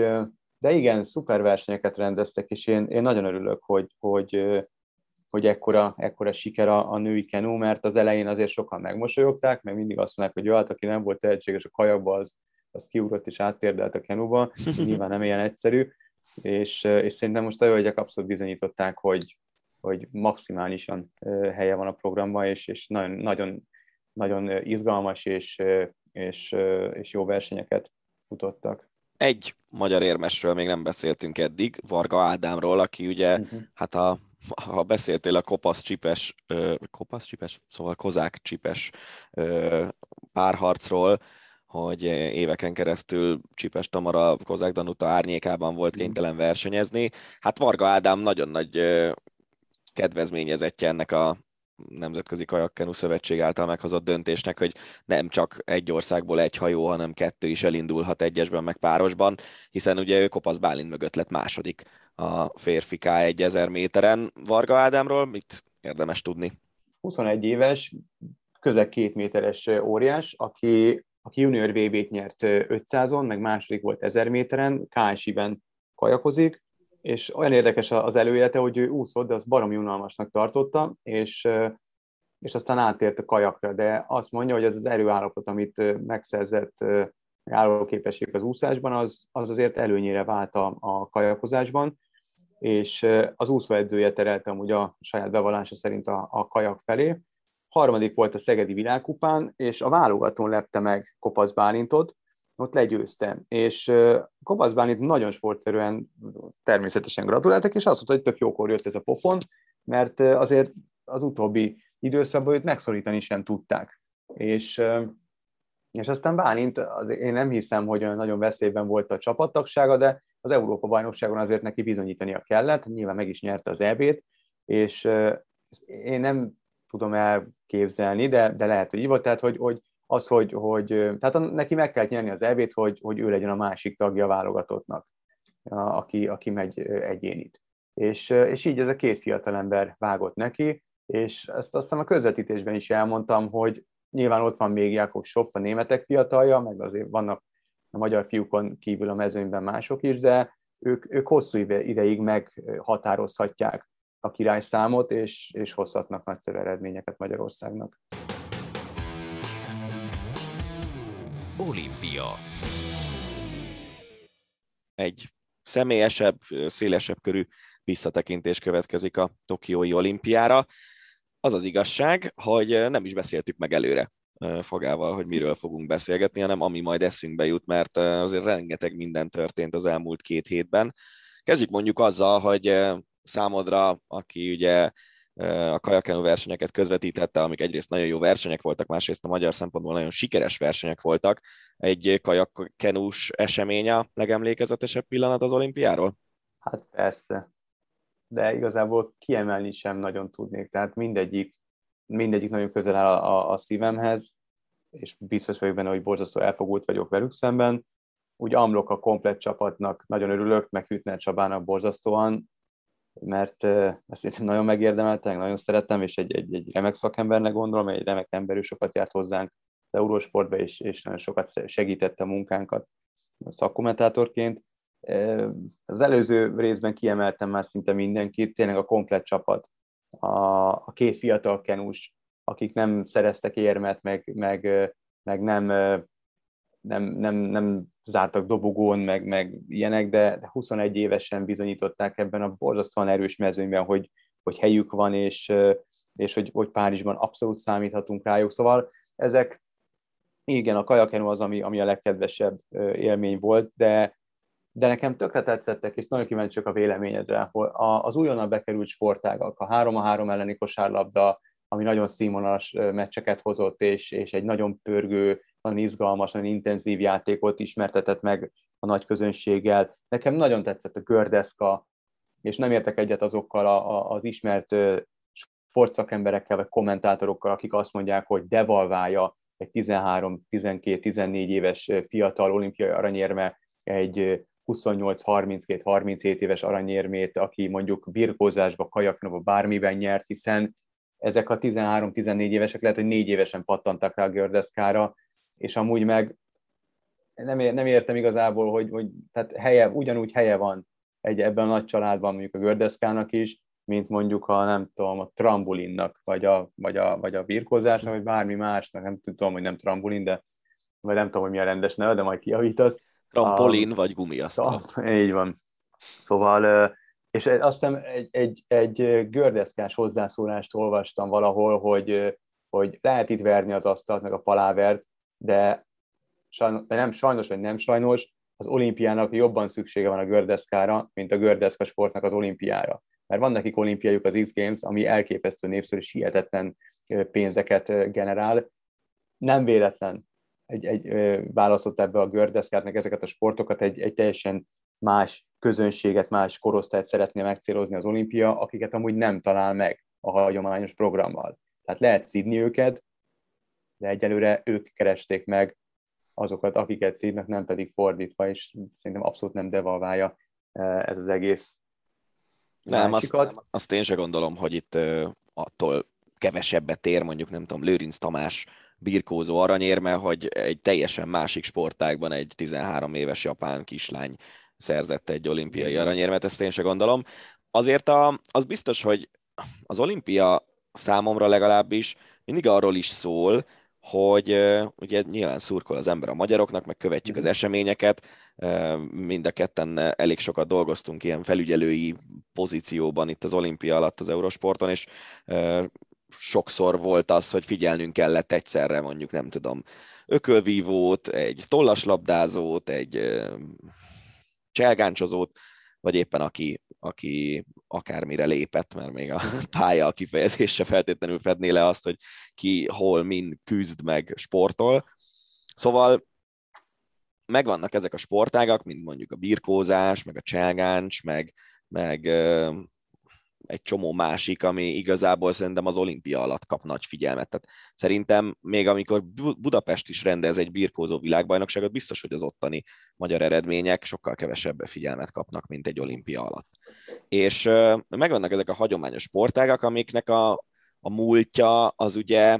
de igen, szuper versenyeket rendeztek, és én, én nagyon örülök, hogy, hogy, hogy ekkora, ekkora siker a, a női kenú, mert az elején azért sokan megmosolyogták, meg mindig azt mondják, hogy jó, hát aki nem volt tehetséges a kajakba, az, az kiugrott és áttérdelt a kenúba, nyilván nem ilyen egyszerű. és, és szerintem most a hölgyek abszolút bizonyították, hogy, hogy maximálisan helye van a programban, és, és nagyon, nagyon, nagyon izgalmas és, és, és jó versenyeket futottak. Egy magyar érmesről még nem beszéltünk eddig, Varga Ádámról, aki ugye, uh-huh. hát a, ha beszéltél a Kopasz Csipes, Kopasz Csipes? Szóval Kozák Csipes párharcról, hogy éveken keresztül Csipes Tamara, Kozák Danuta árnyékában volt kénytelen versenyezni. Hát Varga Ádám nagyon nagy kedvezményezettje ennek a Nemzetközi Kajakkenu Szövetség által meghozott döntésnek, hogy nem csak egy országból egy hajó, hanem kettő is elindulhat egyesben, meg párosban, hiszen ugye ő Kopasz Bálint mögött lett második a férfi K egy ezer méteren. Varga Ádámról mit érdemes tudni? huszonegy éves, közel két méteres óriás, aki, aki junior vé bét nyert ötszázon, meg második volt ezer méteren, ká es i-ben kajakozik, és olyan érdekes az előélete, hogy ő úszott, de az baromi unalmasnak tartotta, és, és aztán átért a kajakra, de azt mondja, hogy ez az erőállapot, amit megszerzett állóképesség az úszásban, az, az azért előnyére vált a, a kajakozásban, és az úszóedzője terelte amúgy a saját bevallása szerint a, a kajak felé. Harmadik volt a Szegedi Világkupán, és a válogatón lepte meg Kopasz Bálintot, ott legyőzte, és Kopasz Bálint nagyon sportszerűen természetesen gratuláltak, és azt mondta, hogy tök jókor jött ez a pofon, mert azért az utóbbi időszakban őt megszorítani sem tudták. És, és aztán Bálint, én nem hiszem, hogy nagyon veszélyben volt a csapattagsága, de az Európa-bajnokságon azért neki bizonyítania kellett, nyilván meg is nyerte az é bét, és én nem tudom elképzelni, de, de lehet, hogy így volt, tehát, hogy, hogy az, hogy, hogy tehát neki meg kell nyerni az é bét, hogy, hogy ő legyen a másik tagja a válogatottnak, aki, aki megy egyénit. És, és így ez a két fiatalember vágott neki, és ezt azt hiszem a közvetítésben is elmondtam, hogy nyilván ott van még Jákob Sopf, a németek fiatalja, meg azért vannak a magyar fiúkon kívül a mezőnyben mások is, de ők, ők hosszú ideig meghatározhatják a királyszámot, és, és hozhatnak nagyszerű eredményeket Magyarországnak. Olimpia. Egy személyesebb, szélesebb körű visszatekintés következik a tokiói olimpiára. Az az igazság, hogy nem is beszéltük meg előre fogával, hogy miről fogunk beszélgetni, hanem ami majd eszünkbe jut, mert azért rengeteg minden történt az elmúlt két hétben. Kezdjük mondjuk azzal, hogy számodra, aki ugye a kajakenu versenyeket közvetítette, amik egyrészt nagyon jó versenyek voltak, másrészt a magyar szempontból nagyon sikeres versenyek voltak. Egy kajakkenús esemény a legemlékezetesebb pillanat az olimpiáról? Hát persze, de igazából kiemelni sem nagyon tudnék, tehát mindegyik, mindegyik nagyon közel áll a, a szívemhez, és biztos vagyok benne, hogy borzasztó elfogult vagyok velük szemben. Úgy amlok a komplett csapatnak, nagyon örülök, meg Hütner Csabának borzasztóan, mert ezt nagyon megérdemeltek, nagyon szerettem, és egy, egy, egy remek szakembernek gondolom, egy remek ember, ő sokat járt hozzánk az Eurosportba, és, és nagyon sokat segítette a munkánkat szakkommentátorként. Az előző részben kiemeltem már szinte mindenkit, tényleg a komplett csapat, a, a két fiatal kenús, akik nem szereztek érmet, meg, meg, meg nem, nem, nem, nem zártak dobogón, meg, meg ilyenek, de huszonegy évesen bizonyították ebben a borzasztóan erős mezőnyben, hogy, hogy helyük van, és, és hogy, hogy Párizsban abszolút számíthatunk rájuk. Szóval ezek, igen, a kajakenu az, ami, ami a legkedvesebb élmény volt, de, de nekem tökre tetszettek, és nagyon kíváncsiak a véleményedre, hogy az újonnan bekerült sportágak, a három a három elleni kosárlabda, ami nagyon színvonalas meccseket hozott, és, és egy nagyon pörgő, nagyon izgalmas, nagyon intenzív játékot ismertetett meg a nagy közönséggel. Nekem nagyon tetszett a gördeszka, és nem értek egyet azokkal a, a, az ismert sportszakemberekkel, vagy kommentátorokkal, akik azt mondják, hogy devalválja egy tizenhárom, tizenkettő, tizennégy éves fiatal olimpiai aranyérme egy huszonnyolc, harminckét, harminchét éves aranyérmét, aki mondjuk birkózásba, kajakba, bármiben nyert, hiszen ezek a tizenhárom-tizennégy évesek lehet, hogy négy évesen pattantak rá a gördeszkára, és amúgy meg nem, ér, nem értem igazából, hogy, hogy tehát helye, ugyanúgy helye van egy, ebben a nagy családban mondjuk a gördeszkának is, mint mondjuk a, nem tudom, a trambulinnak, vagy a, vagy a, vagy a birkózásnak, vagy bármi másnak, nem tudom, hogy nem trambulin, de vagy nem tudom, hogy mi a rendes neve, de majd kijavítasz. Trampolin a, vagy gumiasztal. Így van. Szóval, és azt hiszem egy, egy, egy gördeszkás hozzászólást olvastam valahol, hogy, hogy lehet itt verni az asztalt, meg a palávert, de sajnos, nem sajnos, vagy nem sajnos, az olimpiának jobban szüksége van a gördeszkára, mint a gördeszka sportnak az olimpiára. Mert van nekik olimpiájuk az X-Games, ami elképesztő népszerű, és hihetetlen pénzeket generál. Nem véletlen egy, egy választott ebbe a gördeszkát, meg ezeket a sportokat, egy, egy teljesen más közönséget, más korosztályt szeretné megcélozni az olimpia, akiket amúgy nem talál meg a hagyományos programmal. Tehát lehet szidni őket, de egyelőre ők keresték meg azokat, akiket szídnek, nem pedig fordítva, és szerintem abszolút nem devalválja ez az egész. Nem, azt, azt én se gondolom, hogy itt attól kevesebbet ér, mondjuk nem tudom, Lőrinc Tamás birkózó aranyérme, hogy egy teljesen másik sportágban egy tizenhárom éves japán kislány szerzett egy olimpiai aranyérmet, ezt én se gondolom. Azért a, az biztos, hogy az olimpia számomra legalábbis mindig arról is szól, hogy ugye nyilván szurkol az ember a magyaroknak, meg követjük az eseményeket, mind a ketten elég sokat dolgoztunk ilyen felügyelői pozícióban itt az olimpia alatt az Eurosporton, és sokszor volt az, hogy figyelnünk kellett egyszerre mondjuk, nem tudom, ökölvívót, egy tollaslabdázót, egy cselgáncsozót, vagy éppen aki, aki akármire lépett, mert még a pálya kifejezés se feltétlenül fedné le azt, hogy ki hol, min küzd meg sportol. Szóval megvannak ezek a sportágak, mint mondjuk a birkózás, meg a cselgáncs, meg, meg egy csomó másik, ami igazából szerintem az olimpia alatt kap nagy figyelmet. Tehát szerintem még amikor Budapest is rendez egy birkózó világbajnokságot, biztos, hogy az ottani magyar eredmények sokkal kevesebb figyelmet kapnak, mint egy olimpia alatt. És megvannak ezek a hagyományos sportágak, amiknek a, a múltja az ugye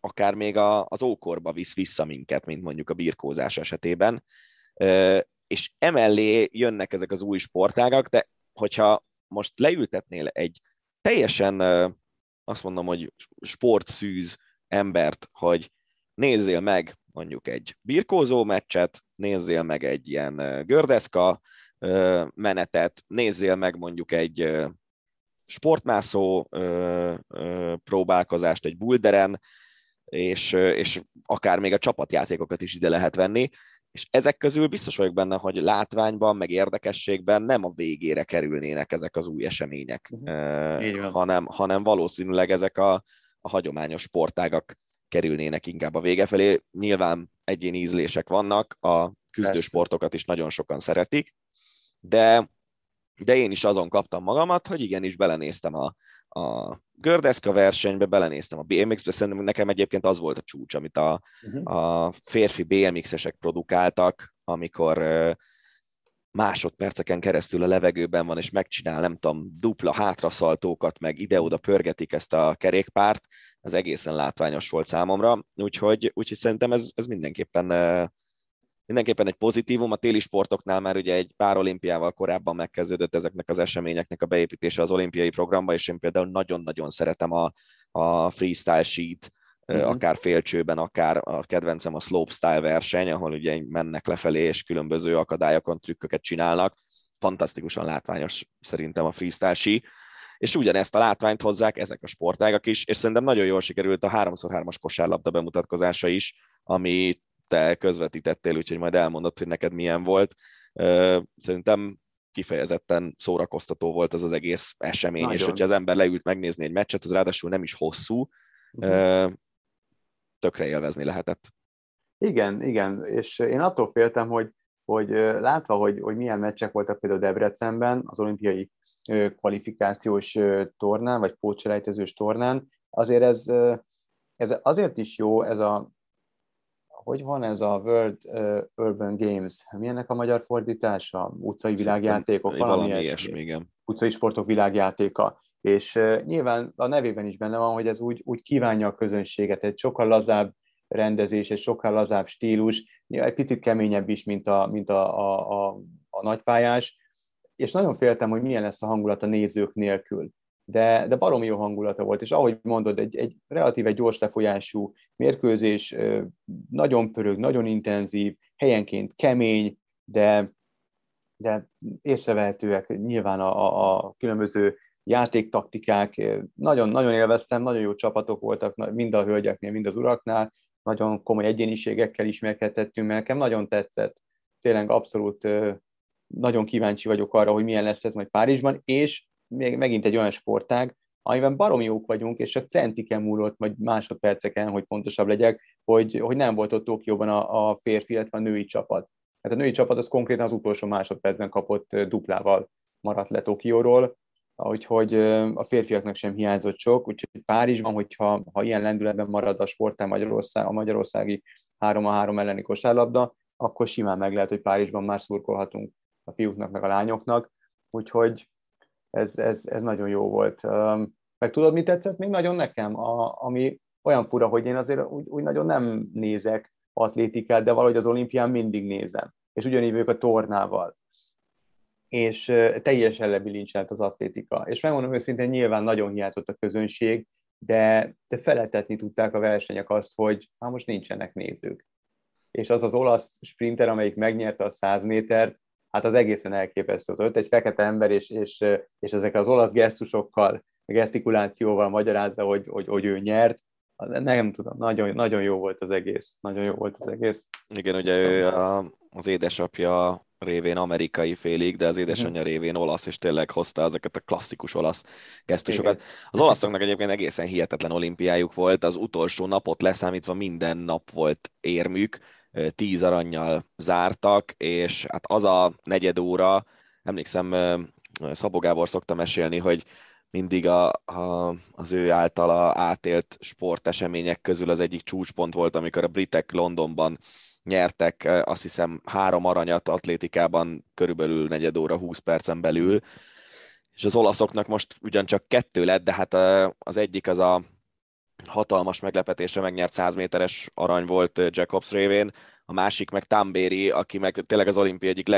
akár még a, az ókorba visz vissza minket, mint mondjuk a birkózás esetében. És emellé jönnek ezek az új sportágak, de hogyha most leültetnél egy teljesen, azt mondom, hogy sportszűz embert, hogy nézzél meg mondjuk egy birkózó meccset, nézzél meg egy ilyen gördeszka menetet, nézzél meg mondjuk egy sportmászó próbálkozást egy boulderen, és, és akár még a csapatjátékokat is ide lehet venni, és ezek közül biztos vagyok benne, hogy látványban, meg érdekességben nem a végére kerülnének ezek az új események, uh-huh. hanem, hanem valószínűleg ezek a, a hagyományos sportágak kerülnének inkább a vége felé. Nyilván egyéni ízlések vannak, a küzdősportokat is nagyon sokan szeretik, de, de én is azon kaptam magamat, hogy igenis belenéztem a, a gördeszka versenybe, belenéztem a bé em iksz-be, szerintem nekem egyébként az volt a csúcs, amit a, uh-huh. a férfi bé em iksz-esek produkáltak, amikor másodperceken keresztül a levegőben van, és megcsinál, nem tudom, dupla hátraszaltókat, meg ide-oda pörgetik ezt a kerékpárt, az egészen látványos volt számomra, úgyhogy, úgyhogy szerintem ez, ez mindenképpen, mindenképpen egy pozitívum. A téli sportoknál már ugye egy pár olimpiával korábban megkezdődött ezeknek az eseményeknek a beépítése az olimpiai programba, és én például nagyon-nagyon szeretem a, a freestyle sheet, uh-huh. akár félcsőben, akár a kedvencem a slopestyle verseny, ahol ugye mennek lefelé, és különböző akadályokon trükköket csinálnak. Fantasztikusan látványos szerintem a freestyle sheet. És ugyanezt a látványt hozzák ezek a sportágak is, és szerintem nagyon jól sikerült a háromszor hármas kosárlabda bemutatkozása is, ami te közvetítettél, úgyhogy majd elmondod, hogy neked milyen volt. Szerintem kifejezetten szórakoztató volt az az egész esemény, nagyon. És hogyha az ember leült megnézni egy meccset, az ráadásul nem is hosszú, uh-huh. tökre élvezni lehetett. Igen, igen, és én attól féltem, hogy, hogy látva, hogy, hogy milyen meccsek voltak például Debrecenben, az olimpiai kvalifikációs tornán, vagy pótselejtezős tornán, azért ez, ez azért is jó, ez a hogy van ez a World Urban Games? Mi ennek a magyar fordítása? Utcai világjátékok? Szerintem valami valami ilyesmi, igen. Utcai sportok világjátéka. És uh, nyilván a nevében is benne van, hogy ez úgy, úgy kívánja a közönséget. Egy sokkal lazább rendezés, egy sokkal lazább stílus, egy picit keményebb is, mint a, mint a, a, a, a nagypályás. És nagyon féltem, hogy milyen lesz a hangulat a nézők nélkül. De, de baromi jó hangulata volt, és ahogy mondod, egy, egy relatíve gyors lefolyású mérkőzés, nagyon pörög, nagyon intenzív, helyenként kemény, de, de észrevehetőek nyilván a, a, a különböző játéktaktikák. Nagyon-nagyon élveztem, nagyon jó csapatok voltak, mind a hölgyeknél, mind az uraknál, nagyon komoly egyéniségekkel ismerkedhettünk, mert nekem nagyon tetszett. Tényleg abszolút nagyon kíváncsi vagyok arra, hogy milyen lesz ez majd Párizsban, és még megint egy olyan sportág, amiben baromi jók vagyunk, és a centiken múlott majd másodperceken, hogy pontosabb legyek, hogy, hogy nem volt ott Tokióban a, a férfi, illetve a női csapat. Hát a női csapat az konkrétan az utolsó másodpercben kapott duplával maradt le Tokióról, úgyhogy a férfiaknak sem hiányzott sok, úgyhogy Párizsban, hogyha ha ilyen lendületben marad a sportán Magyarország, a magyarországi három a három elleni kosárlabda, akkor simán meg lehet, hogy Párizsban már szurkolhatunk a fiúknak, meg a lányoknak, úgyhogy ez, ez, ez nagyon jó volt. Meg tudod, mi tetszett még nagyon nekem? A, ami olyan fura, hogy én azért úgy, úgy nagyon nem nézek atlétikát, de valahogy az olimpián mindig nézem. És ugyanígy ők a tornával. És teljesen lebilincselt az atlétika. És megmondom őszintén, nyilván nagyon hiányzott a közönség, de, de feleltetni tudták a versenyek azt, hogy hát most nincsenek nézők. És az az olasz sprinter, amelyik megnyerte a száz métert, hát az egészen elképesztő. Ott egy fekete ember, és, és, és ezekkel az olasz gesztusokkal, gesztikulációval magyarázza, hogy, hogy, hogy ő nyert. Nem tudom, nagyon, nagyon jó volt az egész. Nagyon jó volt az egész. Igen, ugye ő a, az édesapja révén amerikai félig, de az édesanyja révén olasz, és tényleg hozta ezeket a klasszikus olasz gesztusokat. Igen. Az olaszoknak egyébként egészen hihetetlen olimpiájuk volt, az utolsó napot leszámítva minden nap volt érmük, tíz arannyal zártak, és hát az a negyed óra, emlékszem, Szabó Gábor szokta mesélni, hogy mindig a, a, az ő általa átélt sportesemények közül az egyik csúcspont volt, amikor a britek Londonban nyertek, azt hiszem, három aranyat atlétikában körülbelül negyed óra, húsz percen belül, és az olaszoknak most ugyancsak kettő lett, de hát az egyik az a hatalmas meglepetésre megnyert száz méteres arany volt Jacobs révén, a másik meg Tambéri, aki meg tényleg az olimpia egyik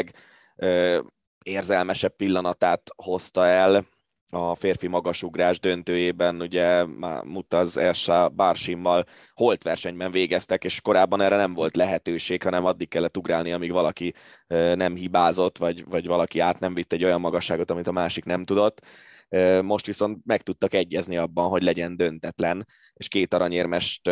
legérzelmesebb pillanatát hozta el a férfi magasugrás döntőjében, ugye Mutaz Elsa Bársimmal holtversenyben végeztek, és korábban erre nem volt lehetőség, hanem addig kellett ugrálni, amíg valaki nem hibázott, vagy, vagy valaki át nem vitt egy olyan magasságot, amit a másik nem tudott. Most viszont meg tudtak egyezni abban, hogy legyen döntetlen, és két aranyérmest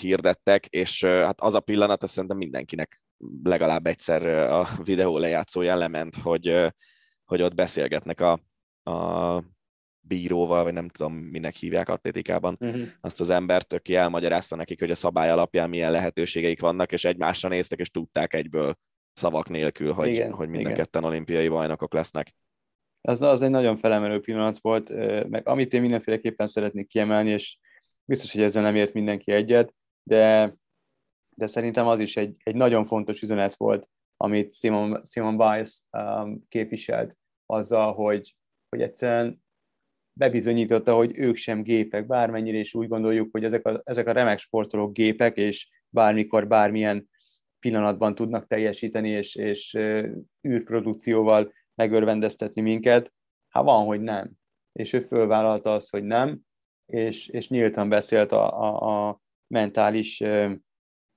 hirdettek, és hát az a pillanat, azt szerintem mindenkinek legalább egyszer a videó lejátszóján lement, hogy, hogy ott beszélgetnek a, a bíróval, vagy nem tudom, minek hívják atlétikában, uh-huh. azt az embert, aki elmagyarázta nekik, hogy a szabály alapján milyen lehetőségeik vannak, és egymásra néztek, és tudták egyből szavak nélkül, hogy, igen, hogy mind a ketten olimpiai bajnokok lesznek. Az, az egy nagyon felemelő pillanat volt, meg amit én mindenféleképpen szeretnék kiemelni, és biztos, hogy ezzel nem ért mindenki egyet, de, de szerintem az is egy, egy nagyon fontos üzenet volt, amit Simone, Simone Biles um, képviselt azzal, hogy, hogy egyszerűen bebizonyította, hogy ők sem gépek, bármennyire is úgy gondoljuk, hogy ezek a, ezek a remek sportolók gépek, és bármikor, bármilyen pillanatban tudnak teljesíteni, és, és űrprodukcióval megörvendeztetni minket, hát van, hogy nem. És ő fölvállalta azt, hogy nem, és, és nyíltan beszélt a, a, a mentális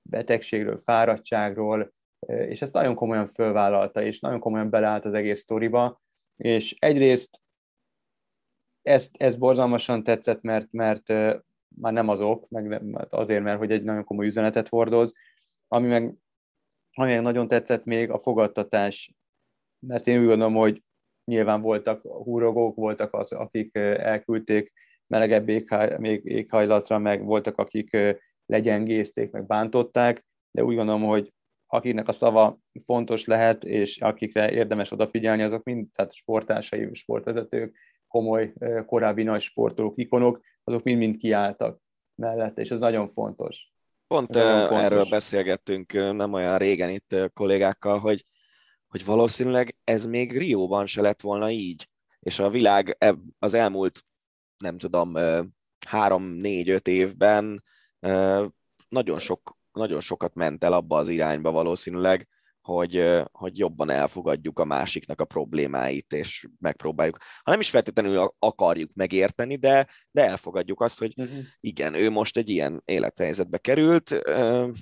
betegségről, fáradtságról, és ezt nagyon komolyan fölvállalta, és nagyon komolyan beleállt az egész sztoriba, és egyrészt ezt, ezt borzalmasan tetszett, mert, mert már nem azok, meg azért, mert hogy egy nagyon komoly üzenetet hordoz, ami meg, ami meg nagyon tetszett még a fogadtatás, mert én úgy gondolom, hogy nyilván voltak húrogók, voltak az, akik elküldték melegebb éghajlatra, meg voltak, akik legyengézték, meg bántották, de úgy gondolom, hogy akiknek a szava fontos lehet, és akikre érdemes odafigyelni, azok mind, tehát sportársai, sportvezetők, komoly, korábbi nagy sportolók, ikonok, azok mind-mind kiálltak mellette, és ez nagyon fontos. Pont ez nagyon fontos. Erről beszélgettünk nem olyan régen itt kollégákkal, hogy hogy valószínűleg ez még Rióban se lett volna így, és a világ az elmúlt, nem tudom, három-négy-öt évben nagyon, sok, nagyon sokat ment el abba az irányba valószínűleg, hogy, hogy jobban elfogadjuk a másiknak a problémáit, és megpróbáljuk. Ha nem is feltétlenül akarjuk megérteni, de, de elfogadjuk azt, hogy uh-huh. igen, ő most egy ilyen élethelyzetbe került,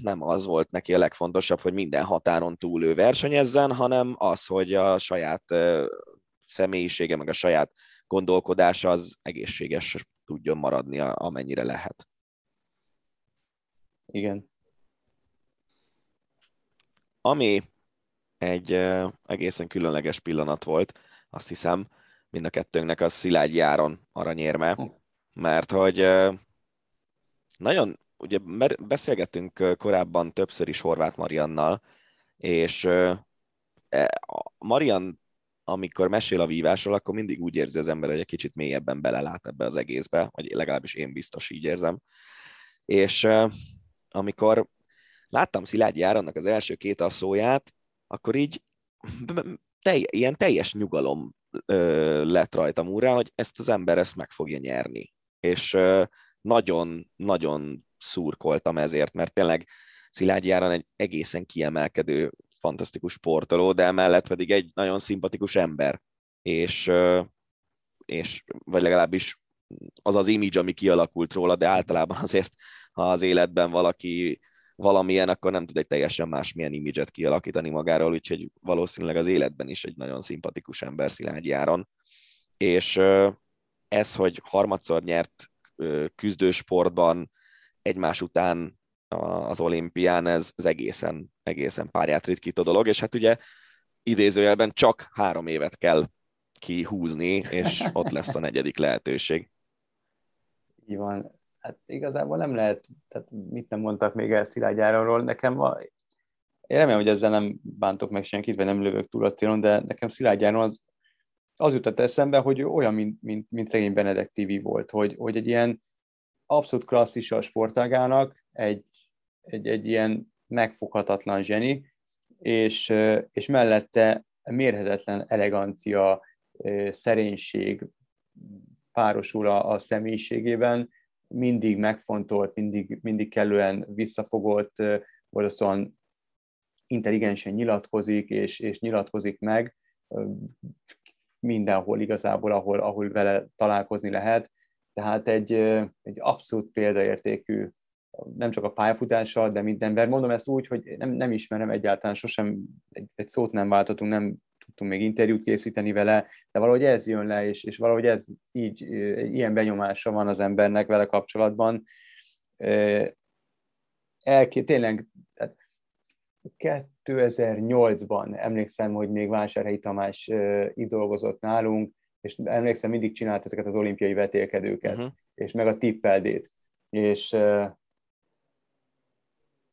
nem az volt neki a legfontosabb, hogy minden határon túl ő versenyezzen, hanem az, hogy a saját személyisége, meg a saját gondolkodása az egészséges tudjon maradni, amennyire lehet. Igen. Ami egy egészen különleges pillanat volt, azt hiszem, mind a kettőnknek a Szilágyi Áron aranyérme, mert hogy nagyon, ugye beszélgettünk korábban többször is Horváth Mariannal, és Marian, amikor mesél a vívásról, akkor mindig úgy érzi az ember, hogy egy kicsit mélyebben belelát ebbe az egészbe, vagy legalábbis én biztos így érzem. És amikor láttam Szilágyi Áronnak az első két asszóját, akkor így telj, ilyen teljes nyugalom ö, lett rajtam úrrá, hogy ezt az ember ezt meg fogja nyerni. És nagyon-nagyon szurkoltam ezért, mert tényleg Szilágyi Áron egy egészen kiemelkedő, fantasztikus sportoló, de emellett pedig egy nagyon szimpatikus ember. És, ö, és vagy legalábbis az az image, ami kialakult róla, de általában azért, ha az életben valaki valamilyen, akkor nem tud egy teljesen másmilyen imidzset kialakítani magáról, úgyhogy valószínűleg az életben is egy nagyon szimpatikus ember Szilágyi Áron. És ez, hogy harmadszor nyert küzdősportban egymás után az olimpián, ez, ez egészen, egészen párját ritkító dolog, és hát ugye idézőjelben csak három évet kell kihúzni, és ott lesz a negyedik lehetőség. Így van. Hát igazából nem lehet, tehát mit nem mondtak még el Szilágyi Áronról, nekem van, én remélem, hogy ezzel nem bántok meg senkit, vagy nem lövök túl a célon, de nekem Szilágyi Áron az, az jutott eszembe, hogy ő olyan, mint, mint, mint szegény Benedektívi volt, hogy, hogy egy ilyen abszolút klasszisa a sportágának, egy, egy, egy ilyen megfoghatatlan zseni, és, és mellette mérhetetlen elegancia, szerénység párosul a, a személyiségében, mindig megfontolt, mindig, mindig kellően visszafogott, borzasztóan intelligensen nyilatkozik, és, és nyilatkozik meg mindenhol igazából, ahol, ahol vele találkozni lehet. Tehát egy, egy abszolút példaértékű, nem csak a pályafutással, de mindenben. Mondom ezt úgy, hogy nem, nem ismerem egyáltalán, sosem egy, egy szót nem váltottunk, nem tudtunk még interjút készíteni vele, de valahogy ez jön le, és, és valahogy ez így, ilyen benyomása van az embernek vele kapcsolatban. Elké- tényleg kétezer-nyolcban emlékszem, hogy még Vásárhelyi Tamás itt dolgozott nálunk, és emlékszem, mindig csinált ezeket az olimpiai vetélkedőket, uh-huh. és meg a tippeldét. És,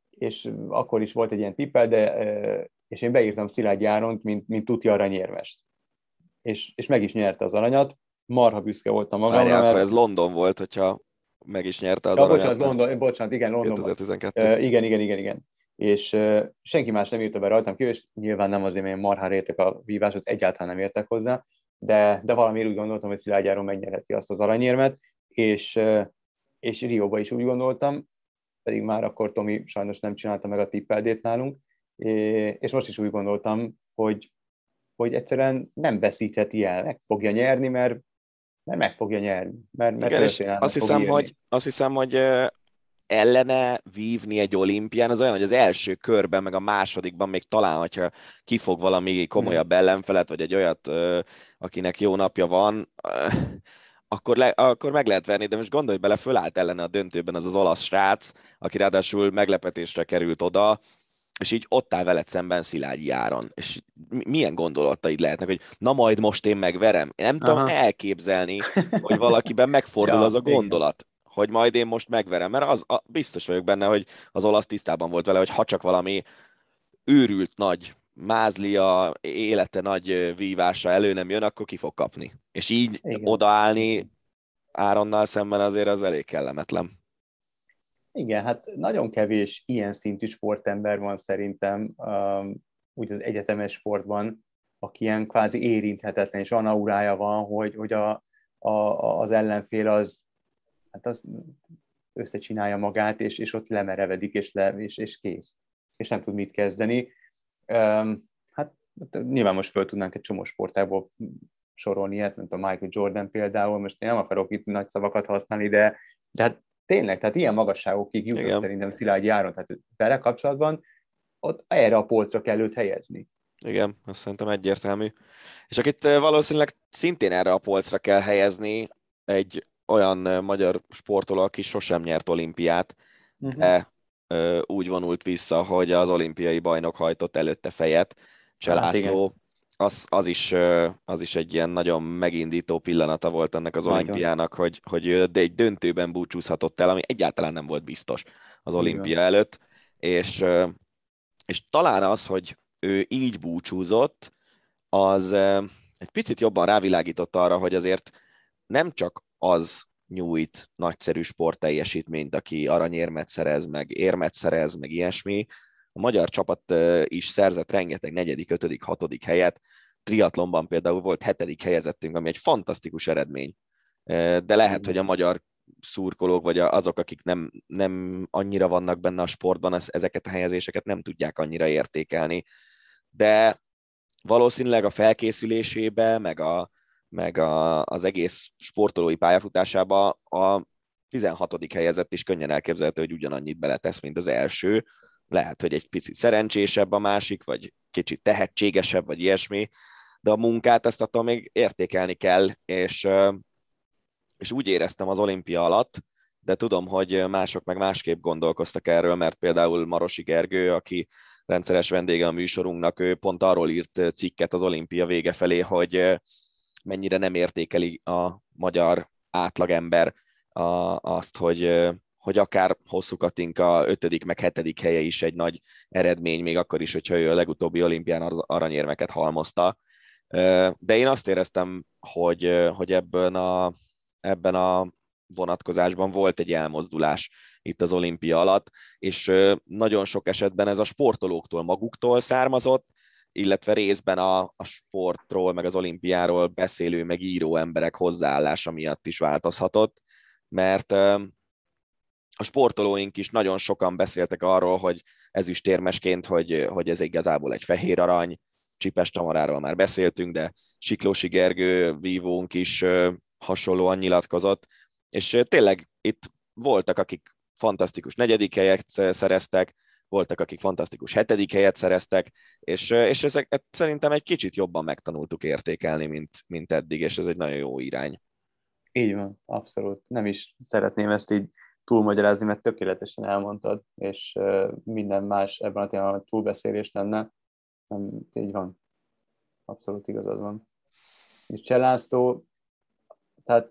és akkor is volt egy ilyen tippel, de és én beírtam Szilágyi Áront, mint, mint tuti aranyérmest. És, és meg is nyerte az aranyat, marha büszke voltam magamra. Várjál, mert... akkor ez London volt, hogyha meg is nyerte az ja, aranyat. Bocsánat, London, bocsánat, igen, London. kétezer-tizenkettő. Uh, igen, igen, igen, igen. És uh, senki más nem írta be rajtam ki, és nyilván nem azért, mert én marhára értek a víváshoz, egyáltalán nem értek hozzá, de, de valamiért úgy gondoltam, hogy Szilágyi Áron megnyerheti azt az aranyérmet, és, uh, és Rióba is úgy gondoltam, pedig már akkor Tomi sajnos nem csinálta meg a tippeldét nálunk, és most is úgy gondoltam, hogy, hogy egyszerűen nem veszítheti el, meg fogja nyerni, mert, mert meg fogja nyerni. Mert, mert igen, és azt, hiszem, hogy, azt hiszem, hogy ellene vívni egy olimpián az olyan, hogy az első körben, meg a másodikban még talán, hogyha kifog valami komolyabb ellenfelet, vagy egy olyat, akinek jó napja van, Akkor, le, akkor meg lehet verni, de most gondolj bele, fölállt ellene a döntőben az az olasz srác, aki ráadásul meglepetésre került oda, és így ott áll veled szemben Szilágyi Áron. És milyen gondolataid lehetnek, hogy na majd most én megverem? Én nem Aha. tudom elképzelni, hogy valakiben megfordul ja, az a gondolat, igen. hogy majd én most megverem, mert az, a, biztos vagyok benne, hogy az olasz tisztában volt vele, hogy ha csak valami őrült nagy mázlia, élete nagy vívása elő nem jön, akkor ki fog kapni. És így igen. odaállni Áronnal szemben azért az elég kellemetlen. Igen, hát nagyon kevés ilyen szintű sportember van szerintem, úgy az egyetemes sportban, aki ilyen kvázi érinthetetlen, és olyan aurája van, hogy, hogy a, a, az ellenfél az, hát az összecsinálja magát, és, és ott lemerevedik, és, le, és, és kész. És nem tud mit kezdeni. Hát nyilván most föl tudnánk egy csomó sportágból sorolni ilyet, mint a Michael Jordan például, most nem akarok itt nagy szavakat használni, de, de hát tényleg, tehát ilyen magasságokig jutott szerintem Szilágyi Áron, tehát vele kapcsolatban ott erre a polcra kell őt helyezni. Igen, azt szerintem egyértelmű. És akit valószínűleg szintén erre a polcra kell helyezni, egy olyan magyar sportoló, aki sosem nyert olimpiát, uh-huh. de ö, úgy vonult vissza, hogy az olimpiai bajnok hajtott előtte fejet. Cseh László, az, az, is, az is egy ilyen nagyon megindító pillanata volt ennek az nagyon. olimpiának, hogy, hogy egy döntőben búcsúzhatott el, ami egyáltalán nem volt biztos az olimpia Igen. előtt, és, és talán az, hogy ő így búcsúzott, az egy picit jobban rávilágított arra, hogy azért nem csak az nyújt nagyszerű sportteljesítményt, aki aranyérmet szerez, meg érmet szerez, meg ilyesmi. A magyar csapat is szerzett rengeteg negyedik, ötödik, hatodik helyet. Triatlonban például volt hetedik helyezettünk, ami egy fantasztikus eredmény. De lehet, hogy a magyar szurkolók, vagy azok, akik nem, nem annyira vannak benne a sportban, az, ezeket a helyezéseket nem tudják annyira értékelni. De valószínűleg a felkészülésébe, meg a meg a, az egész sportolói pályafutásában a tizenhatodik helyezett is könnyen elképzelhető, hogy ugyanannyit beletesz, mint az első. Lehet, hogy egy picit szerencsésebb a másik, vagy kicsit tehetségesebb, vagy ilyesmi, de a munkát ezt attól még értékelni kell, és, és úgy éreztem az olimpia alatt, de tudom, hogy mások meg másképp gondolkoztak erről, mert például Marosi Gergő, aki rendszeres vendége a műsorunknak, ő pont arról írt cikket az olimpia vége felé, hogy mennyire nem értékeli a magyar átlagember azt, hogy, hogy akár Hosszú Katinka ötödik meg hetedik helye is egy nagy eredmény, még akkor is, hogyha ő a legutóbbi olimpián az aranyérmeket halmozta. De én azt éreztem, hogy, hogy ebben, a, ebben a vonatkozásban volt egy elmozdulás itt az olimpia alatt, és nagyon sok esetben ez a sportolóktól maguktól származott, illetve részben a, a sportról, meg az olimpiáról beszélő, meg író emberek hozzáállása miatt is változhatott, mert a sportolóink is nagyon sokan beszéltek arról, hogy ezüstérmesként, hogy, hogy ez igazából egy fehér arany, Csipes Tamaráról már beszéltünk, de Siklósi Gergő vívónk is hasonlóan nyilatkozott, és tényleg itt voltak, akik fantasztikus negyedik helyet szereztek, voltak, akik fantasztikus hetedik helyet szereztek, és, és ezeket szerintem egy kicsit jobban megtanultuk értékelni, mint, mint eddig, és ez egy nagyon jó irány. Így van, abszolút. Nem is szeretném ezt így túlmagyarázni, mert tökéletesen elmondtad, és minden más ebben a témában túlbeszélés lenne. Nem, így van. Abszolút igazad van. És Cseh László, tehát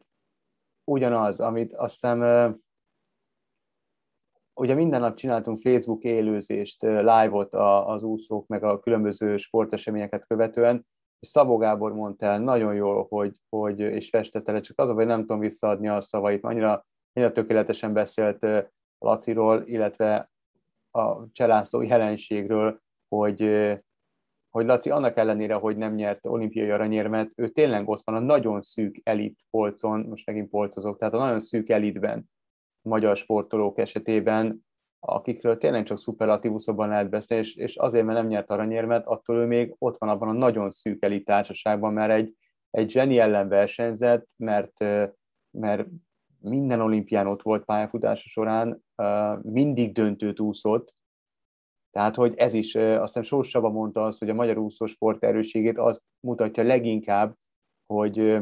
ugyanaz, amit azt hiszem... Ugye minden nap csináltunk Facebook élőzést, live-ot az úszók, meg a különböző sporteseményeket követően, és Szabó Gábor mondta el nagyon jól, hogy, hogy és festette le, csak az, hogy nem tudom visszaadni a szavait, annyira, annyira tökéletesen beszélt Laciról, illetve a Cseh László jelenségről, hogy, hogy Laci annak ellenére, hogy nem nyert olimpiai aranyérmet, ő tényleg ott van a nagyon szűk elit polcon, most megint polcozok, tehát a nagyon szűk elitben, magyar sportolók esetében, akikről tényleg csak szuperlatívuszokban lehet beszélni, és, és azért, mert nem nyert aranyérmet, attól ő még ott van abban a nagyon szűk elit társaságban, mert egy, egy zseni ellen versenyzett, mert, mert minden olimpián ott volt pályafutása során, mindig döntőt úszott, tehát, hogy ez is, azt hiszem Sós Csaba mondta azt, hogy a magyar úszósport erősségét azt mutatja leginkább, hogy,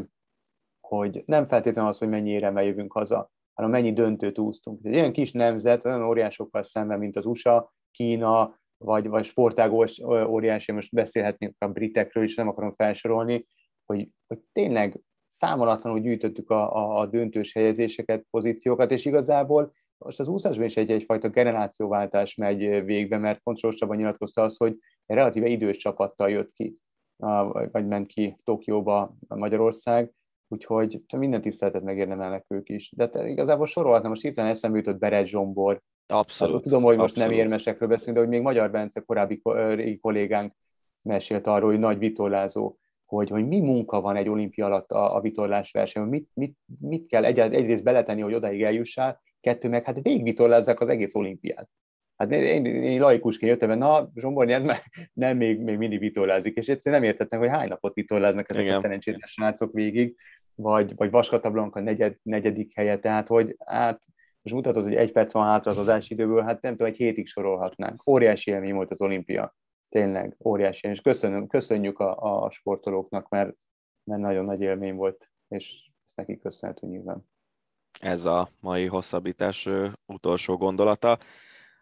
hogy nem feltétlenül az, hogy mennyi éremmel jövünk haza, hanem mennyi döntőt úsztunk. Egy ilyen kis nemzet, olyan óriásokkal szemben, mint az u es á, Kína, vagy, vagy sportág óriási, most beszélhetnénk a britekről is, nem akarom felsorolni, hogy, hogy tényleg számolatlanul gyűjtöttük a, a, a döntős helyezéseket, pozíciókat, és igazából most az úszásban is egy, egyfajta generációváltás megy végbe, mert pontosabban nyilatkozta az, hogy egy relatíve idős csapattal jött ki, vagy ment ki Tokióba Magyarország, úgyhogy minden tiszteletet megérdemelnek ők is. De te igazából sorolhatnám, most hirtelen eszembe jutott Berec Zsombor. Abszolút. Hát, tudom, hogy most abszolút. Nem érmesekről beszélünk, de hogy még Magyar Bence korábbi régi kollégánk mesélt arról, hogy nagy vitorlázó, hogy, hogy mi munka van egy olimpia alatt a, a vitorlás versenyen, mit, mit, mit kell egy, egyrészt beletenni, hogy odaig eljussál, kettő meg hát végigvitorlázzák az egész olimpiát. Hát én, én laikusként jöttem, hogy na, Zsombor nyert, mert nem, még, még mindig vitorlázik, és egyszerűen nem értettem, hogy hány napot vitorláznak ezek Igen. a szerencsétlen srácok végig, vagy, vagy Vaskatablónk a negyed, negyedik helye, tehát hogy hát, most mutatod, hogy egy perc van hátra az adás időből, hát nem tudom, egy hétig sorolhatnánk. Óriási élmény volt az olimpia, tényleg óriási élmény, és köszönöm, köszönjük a, a sportolóknak, mert, mert nagyon nagy élmény volt, és ezt nekik köszönhető nyilván. Ez a mai hosszabbítás utolsó gondolata.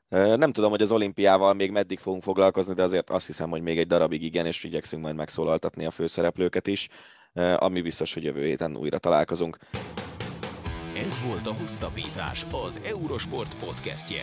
Nem tudom, hogy az olimpiával még meddig fogunk foglalkozni, de azért azt hiszem, hogy még egy darabig igen, és igyekszünk majd megszólaltatni a főszereplőket is, ami biztos, hogy jövő héten újra találkozunk. Ez volt a Hosszabbítás, az Eurosport podcastje.